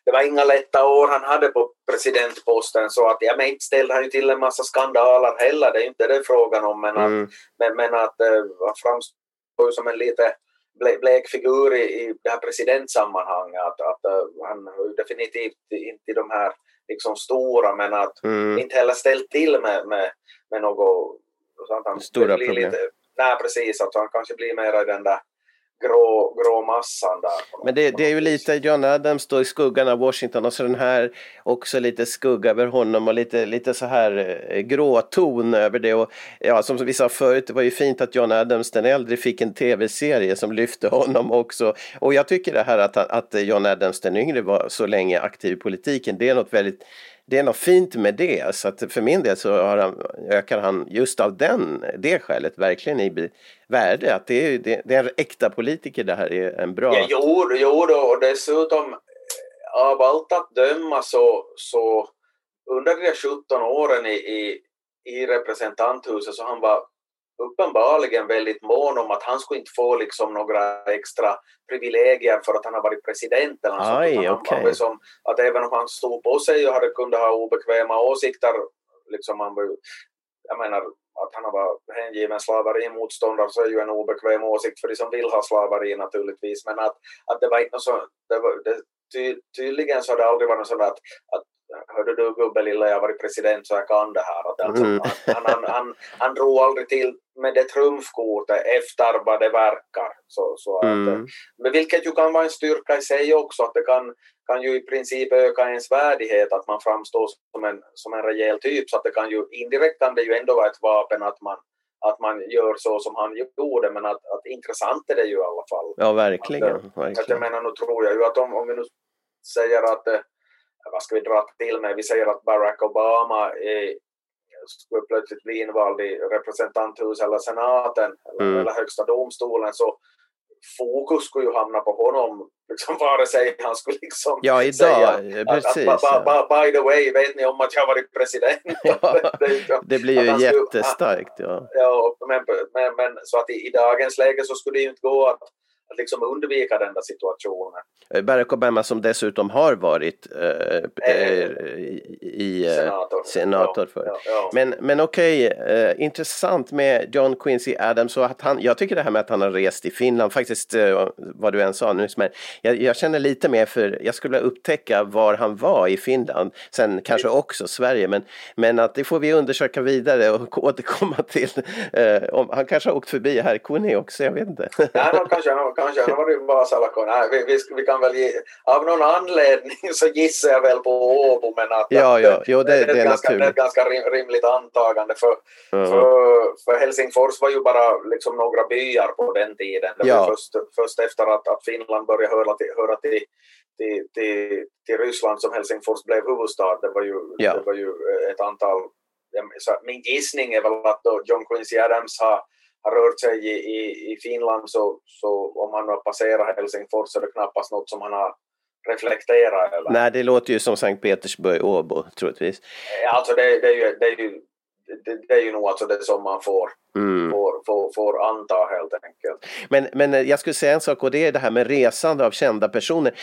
det var inga lätta år han hade på presidentposten, så att jag inte ställde han ju till en massa skandaler heller, det är inte det frågan om, men att framstår som en lite blek figur i det här presidentsammanhanget, att han definitivt inte i de här liksom stora, men att inte heller ställt till med något sånt, han stora blir problem. Lite, nej precis, att han kanske blir mer i den där grå massan där. Men det är ju lite John Adams då i skuggan av Washington, och så den här också lite skugga över honom och lite så här grå ton över det, och ja, som vi sa förut, det var ju fint att John Adams den äldre fick en tv-serie som lyfte honom också, och jag tycker det här att John Adams den yngre var så länge aktiv i politiken, det är något fint med det, så att för min del så ökar han just av det skälet verkligen i värde, att det är en äkta politiker, det här är en bra... Ja, jo då, och dessutom av allt att döma så under de 17 åren i representanthuset så han var uppenbarligen väldigt mån om att han skulle inte få liksom några extra privilegier för att han har varit president eller något. Han som, att även om han stod på sig och kunde ha obekväma åsikter, liksom jag menar att han var hängiven slaveri-motståndare, så är ju en obekväm åsikt för de som vill ha slaveri naturligtvis, men att det var inte så, tydligen så har det aldrig varit så att hörde du gubbe lilla, jag har varit president så jag kan det här. Att alltså, han drog aldrig till med det trumfkortet efter vad det verkar. Men vilket ju kan vara en styrka i sig också, att det kan ju i princip öka ens värdighet att man framstår som en rejäl typ, så att det kan ju indirekt kan det ju ändå vara ett vapen att man gör så som han gjorde, men att intressant är det ju i alla fall. Ja, verkligen. Att jag menar, nu tror jag ju att om vi nu säger att vad ska vi dra till med? Vi säger att Barack Obama skulle plötsligt bli invald i representanthuset eller senaten eller högsta domstolen, så fokus skulle ju hamna på honom, liksom, vare sig han skulle liksom säga precis, by the way, vet ni om att jag varit president? Det blir ju jättestarkt. Men så att i dagens läge så skulle det ju inte gå att liksom undvika den där situationen. Barack Obama, som dessutom har varit senator för. Men okej, intressant med John Quincy Adams, och att han, jag tycker det här med att han har rest i Finland, faktiskt vad du än sa nu, men jag känner lite mer för, jag skulle upptäcka var han var i Finland, sen kanske också Sverige, men att det får vi undersöka vidare och återkomma till. Om han kanske har åkt förbi här Kuni också, jag vet inte. Nej, kanske han var i Vasa. Vi kan väl ge, av någon anledning så gissar jag väl på Åbo, men att det är ett ganska rimligt antagande för Helsingfors var ju bara liksom några byar på den tiden. Det var först efter att Finland började höra till Ryssland som Helsingfors blev huvudstad. Det var ju ett antal, min gissning är väl att då John Quincy Adams har rört sig i Finland, så om han har passerat Helsingfors så är det knappast något som han har reflekterat. Eller? Nej, det låter ju som Sankt Petersburg, Åbo, troligtvis. Alltså det är ju nog alltså det som man får anta, helt enkelt. Men jag skulle säga en sak, och det är det här med resande av kända personer.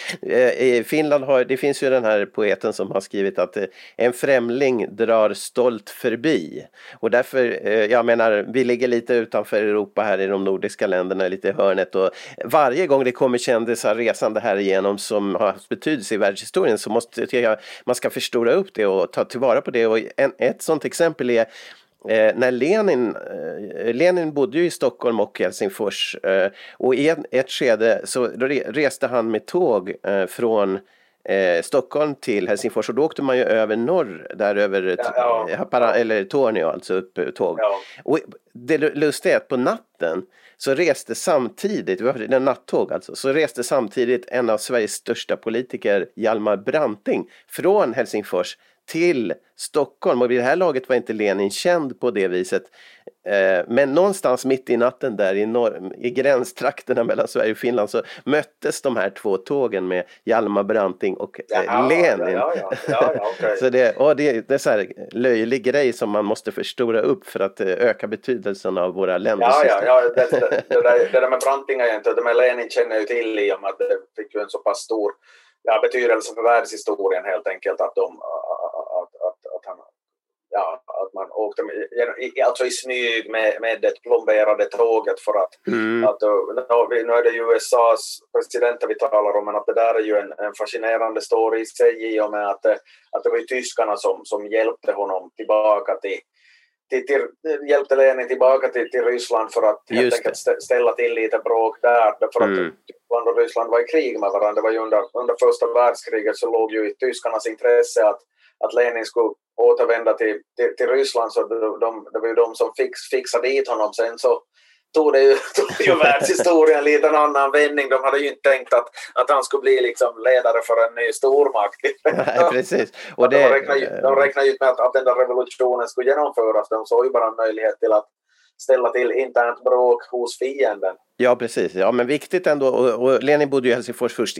I Finland det finns ju den här poeten som har skrivit att en främling drar stolt förbi. Och därför, jag menar, vi ligger lite utanför Europa här i de nordiska länderna, lite i hörnet. Och varje gång det kommer kändisar resande här igenom som har haft betydelse i världshistorien, så man ska förstora upp det och ta tillvara på det. Och ett sånt exempel är när Lenin bodde ju i Stockholm och Helsingfors, och i ett skede så reste han med tåg från Stockholm till Helsingfors, och då åkte man ju över norr där över eller Tornio, alltså upp tåg. Och det lustiga är att på natten så reste samtidigt, vi hörde en nattåg alltså, så reste samtidigt en av Sveriges största politiker, Hjalmar Branting, från Helsingfors till Stockholm, och vid det här laget var inte Lenin känd på det viset, men någonstans mitt i natten där i gränstrakterna mellan Sverige och Finland så möttes de här två tågen med Hjalmar Branting och Lenin. Okay. Så det är så här löjlig grej som man måste förstora upp för att öka betydelsen av våra länder. Det där med Branting är inte, det med Lenin känner jag ju till i och med att det fick ju en så pass stor betydelse för världshistorien, helt enkelt, att man åkte i smyg med det plomberade tåget för att, nu är det USAs presidenter vi talar om, men att det där är ju en fascinerande story i sig, i och med att det var ju tyskarna som hjälpte honom tillbaka hjälpte Lenin tillbaka till Ryssland för att helt enkelt ställa till lite bråk där, för att Tyskland och Ryssland var i krig med varandra. Det var ju under första världskriget, så låg ju i tyskarnas intresse att Lenin skulle återvända till Ryssland, så det var ju de som fixade dit honom. Sen så tog det ju världshistorien en liten annan vändning. De hade ju inte tänkt att han skulle bli liksom ledare för en ny stormakt. Nej, precis. Och de räknade ju med att den där revolutionen skulle genomföras. De såg ju bara en möjlighet till att ställa till internt bråk hos fienden. Ja, precis. Ja, men viktigt ändå. Och Lenin bodde ju i Helsingfors först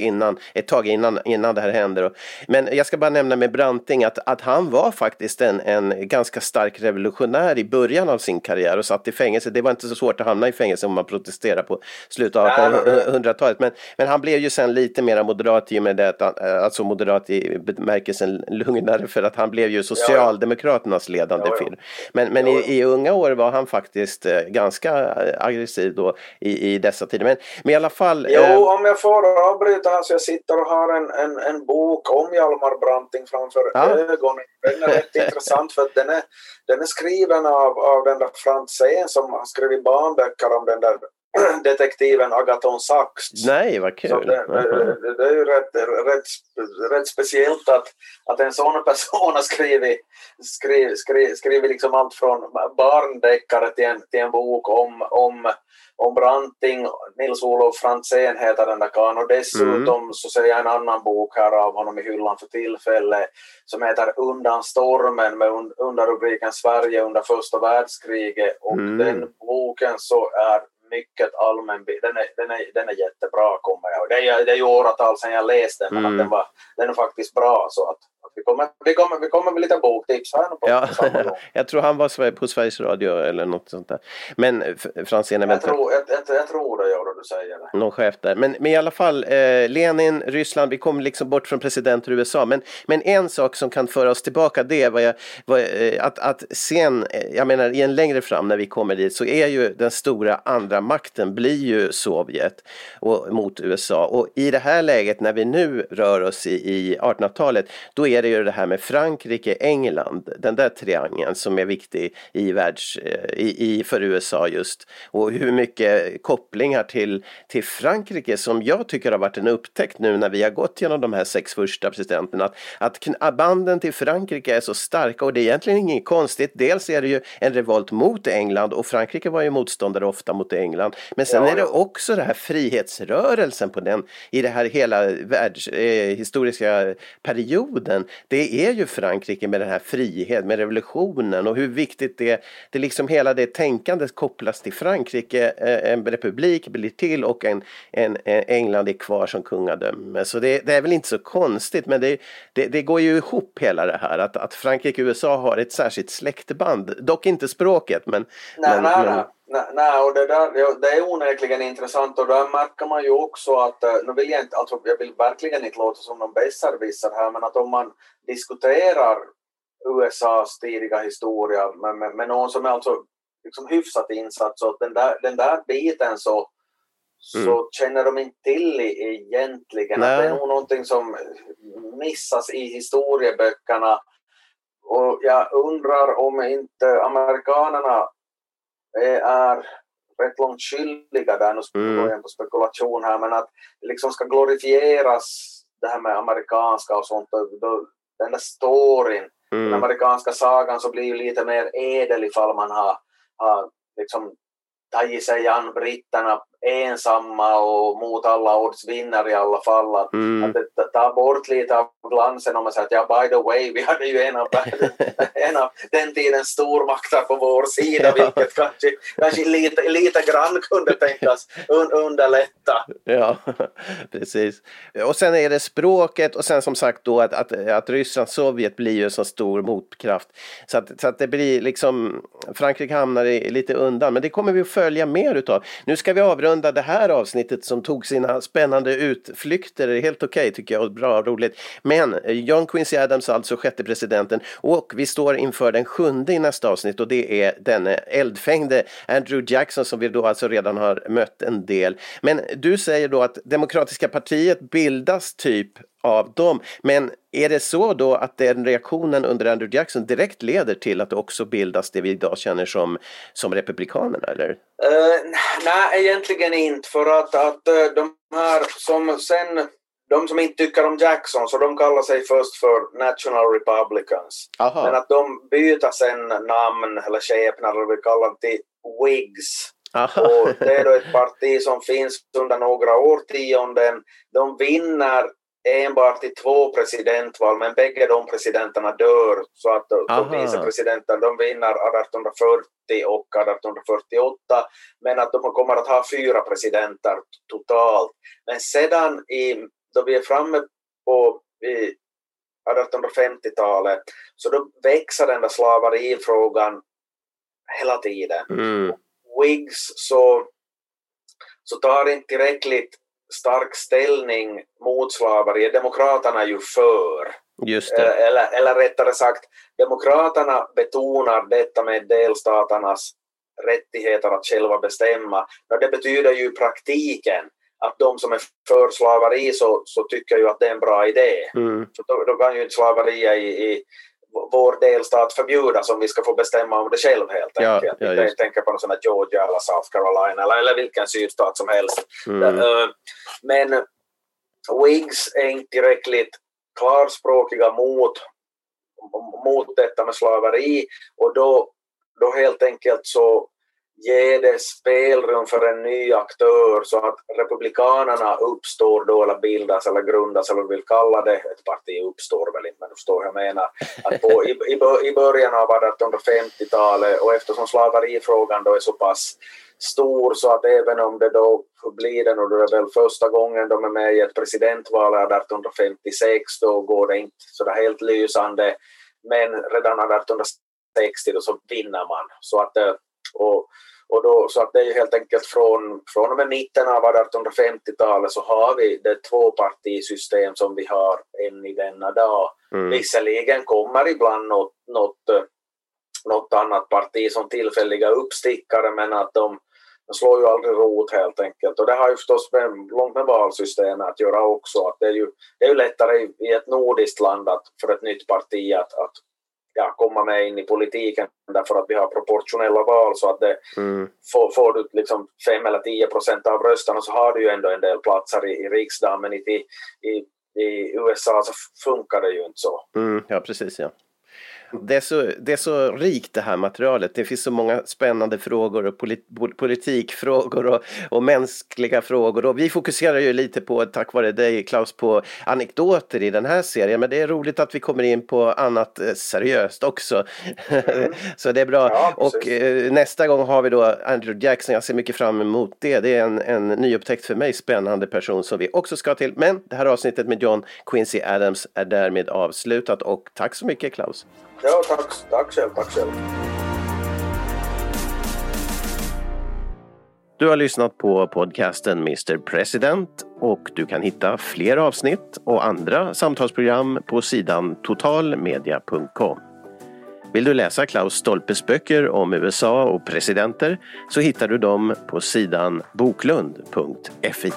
ett tag innan det här händer. Men jag ska bara nämna med Branting att han var faktiskt en ganska stark revolutionär i början av sin karriär och satt i fängelse. Det var inte så svårt att hamna i fängelse om man protesterade på slutet av 1800-talet. Men han blev ju sen lite mer moderat i och med det. Alltså moderat i bemärkelsen lugnare, för att han blev ju Socialdemokraternas ledande figur. Men i unga år var han faktiskt ganska aggressiv då i dessa tider. Men i alla fall... om jag får avbryta här, så jag sitter och har en bok om Hjalmar Branting framför ögonen. Den är rätt intressant, för att den är skriven av den där Franzén som har skrivit barnböcker om den där detektiven Agaton Sachs. Nej, vad kul. Det är ju rätt speciellt att en sån person har skrivit liksom allt från barndeckare till en bok om Branting. Nils-Olof Franzén heter den där kan, och dessutom så ser jag en annan bok här av honom i hyllan för tillfället som heter Undan stormen, med underrubriken Sverige under första världskriget, och den boken så är mycket allmän, den är jättebra, kommer jag ihåg. Det är ju åratal sedan jag läste den, men att den är faktiskt bra, så att vi kommer med lite boktips här på samma gång. Jag tror han var på Sveriges Radio eller något sånt där. Men Fransén, jag tror det gör det du säger. Det. Någon chef där. Men i alla fall Lenin, Ryssland, vi kom liksom bort från presidenter i USA, men en sak som kan föra oss tillbaka, det var att i en längre fram när vi kommer dit, så är ju den stora andra makten blir ju Sovjet och mot USA, och i det här läget när vi nu rör oss i 1800-talet, då är det ju det här med Frankrike, England, den där triangeln som är viktig för USA just, och hur mycket kopplingar till Frankrike som jag tycker har varit en upptäckt nu när vi har gått genom de här 6 första presidenterna, att banden till Frankrike är så starka, och det är egentligen inget konstigt, dels är det ju en revolt mot England, och Frankrike var ju motståndare ofta mot England, men sen är det också den här frihetsrörelsen på den i det här hela historiska perioden, det är ju Frankrike med den här friheten, med revolutionen, och hur viktigt det liksom hela det tänkandet kopplas till Frankrike, en republik blir till och en England är kvar som kungadöme, så det är väl inte så konstigt, men det går ju ihop hela det här, att Frankrike och USA har ett särskilt släktband, dock inte språket, men... Nej, och det är onekligen intressant, och där märker man ju också att, jag vill verkligen inte låta som någon besserwisser här, men att om man diskuterar USAs tidiga historia med någon som är alltså liksom hyfsat insatt, så att den där biten så känner de inte till egentligen. Att det är nog någonting som missas i historieböckerna, och jag undrar om inte amerikanerna är rätt långt skyldiga där, nu går jag på spekulation här, men att det liksom ska glorifieras det här med amerikanska och sånt, då, den där storyn, den amerikanska sagan, så blir ju lite mer edel ifall man har liksom tagit sig an britterna ensamma och mot alla odds vinner i alla fall, att ta bort lite av glansen om man säger att by the way, vi hade ju en av den tiden stormakter på vår sida, vilket kanske lite grann kunde tänkas underlätta. Ja, precis. Och sen är det språket, och sen som sagt då att Ryssland, Sovjet blir ju en så stor motkraft, så att det blir liksom, Frankrike hamnar lite undan, men det kommer vi att följa mer utav. Nu ska vi avrunda det här avsnittet som tog sina spännande utflykter, är helt okej tycker jag, och bra roligt, men John Quincy Adams, alltså 6:e presidenten, och vi står inför den 7:e i nästa avsnitt, och det är denne eldfängde Andrew Jackson som vi då alltså redan har mött en del, men du säger då att Demokratiska partiet bildas typ av dem, men är det så då att den reaktionen under Andrew Jackson direkt leder till att det också bildas det vi idag känner som republikanerna, eller? Nej, egentligen inte, för att de här de som inte tycker om Jackson, så de kallar sig först för National Republicans. Aha. Men att de byter sen namn eller skepnad, eller vi kallar det till Whigs. Och det är då ett parti som finns under några årtionden. De vinner enbart i 2 presidentval, men bägge de presidenterna dör, så att de vicepresidenten, de vinner 1840 och 1848, men att de kommer att ha 4 presidenter totalt. Men sedan då vi är framme på 1850-talet, så då växer den där slaverifrågan hela tiden. Whigs så tar inte tillräckligt stark ställning mot slaveri. Demokraterna är ju för. Just det. Eller rättare sagt, demokraterna betonar detta med delstaternas rättigheter att själva bestämma. Men det betyder ju i praktiken att de som är för slaveri så tycker ju att det är en bra idé. Så då kan ju inte slaveri i vår delstat förbjudas om vi ska få bestämma om det själv helt enkelt. Jag tänker på någon sån här Georgia eller South Carolina eller vilken sydstat som helst. Men Whigs är inte tillräckligt klarspråkiga mot detta med slaveri, och då helt enkelt så ge det spelrum för en ny aktör så att republikanerna uppstår då, eller bildas eller grundas eller vill kalla det. Ett parti uppstår väl inte, men du står jag menar. Att i början av 1850-talet, och eftersom slaverifrågan då är så pass stor så att även om det då blir den, och det är väl första gången de är med i ett presidentval 1856, då går det inte så där helt lysande, men redan 1860 då så vinner man. Så att och då, så att det är helt enkelt från och med mitten av 1850-talet så har vi det tvåpartisystem som vi har än i denna dag. Mm. Visserligen kommer ibland något annat parti som tillfälliga uppstickare, men att de slår ju aldrig rot helt enkelt. Och det har ju förstås långt med valsystemet att göra också. Att det är ju lättare i ett nordiskt land för ett nytt parti att komma med in i politiken, därför att vi har proportionella val, så att det får du liksom 5 eller 10% av rösterna, så har du ju ändå en del platser i riksdagen, men i USA så funkar det ju inte så. Mm, ja, precis, ja. Det är så rikt det här materialet. Det finns så många spännande frågor och politikfrågor och mänskliga frågor. Och vi fokuserar ju lite på, tack vare dig Klaus, på anekdoter i den här serien. Men det är roligt att vi kommer in på annat seriöst också. Mm. Så det är bra. Ja, och nästa gång har vi då Andrew Jackson. Jag ser mycket fram emot det. Det är en nyupptäckt för mig spännande person som vi också ska till. Men det här avsnittet med John Quincy Adams är därmed avslutat. Och tack så mycket Klaus. Ja, tack själv. Du har lyssnat på podcasten Mr. President, och du kan hitta fler avsnitt och andra samtalsprogram på sidan totalmedia.com. Vill du läsa Klaus Stolpes böcker om USA och presidenter så hittar du dem på sidan boklund.fi.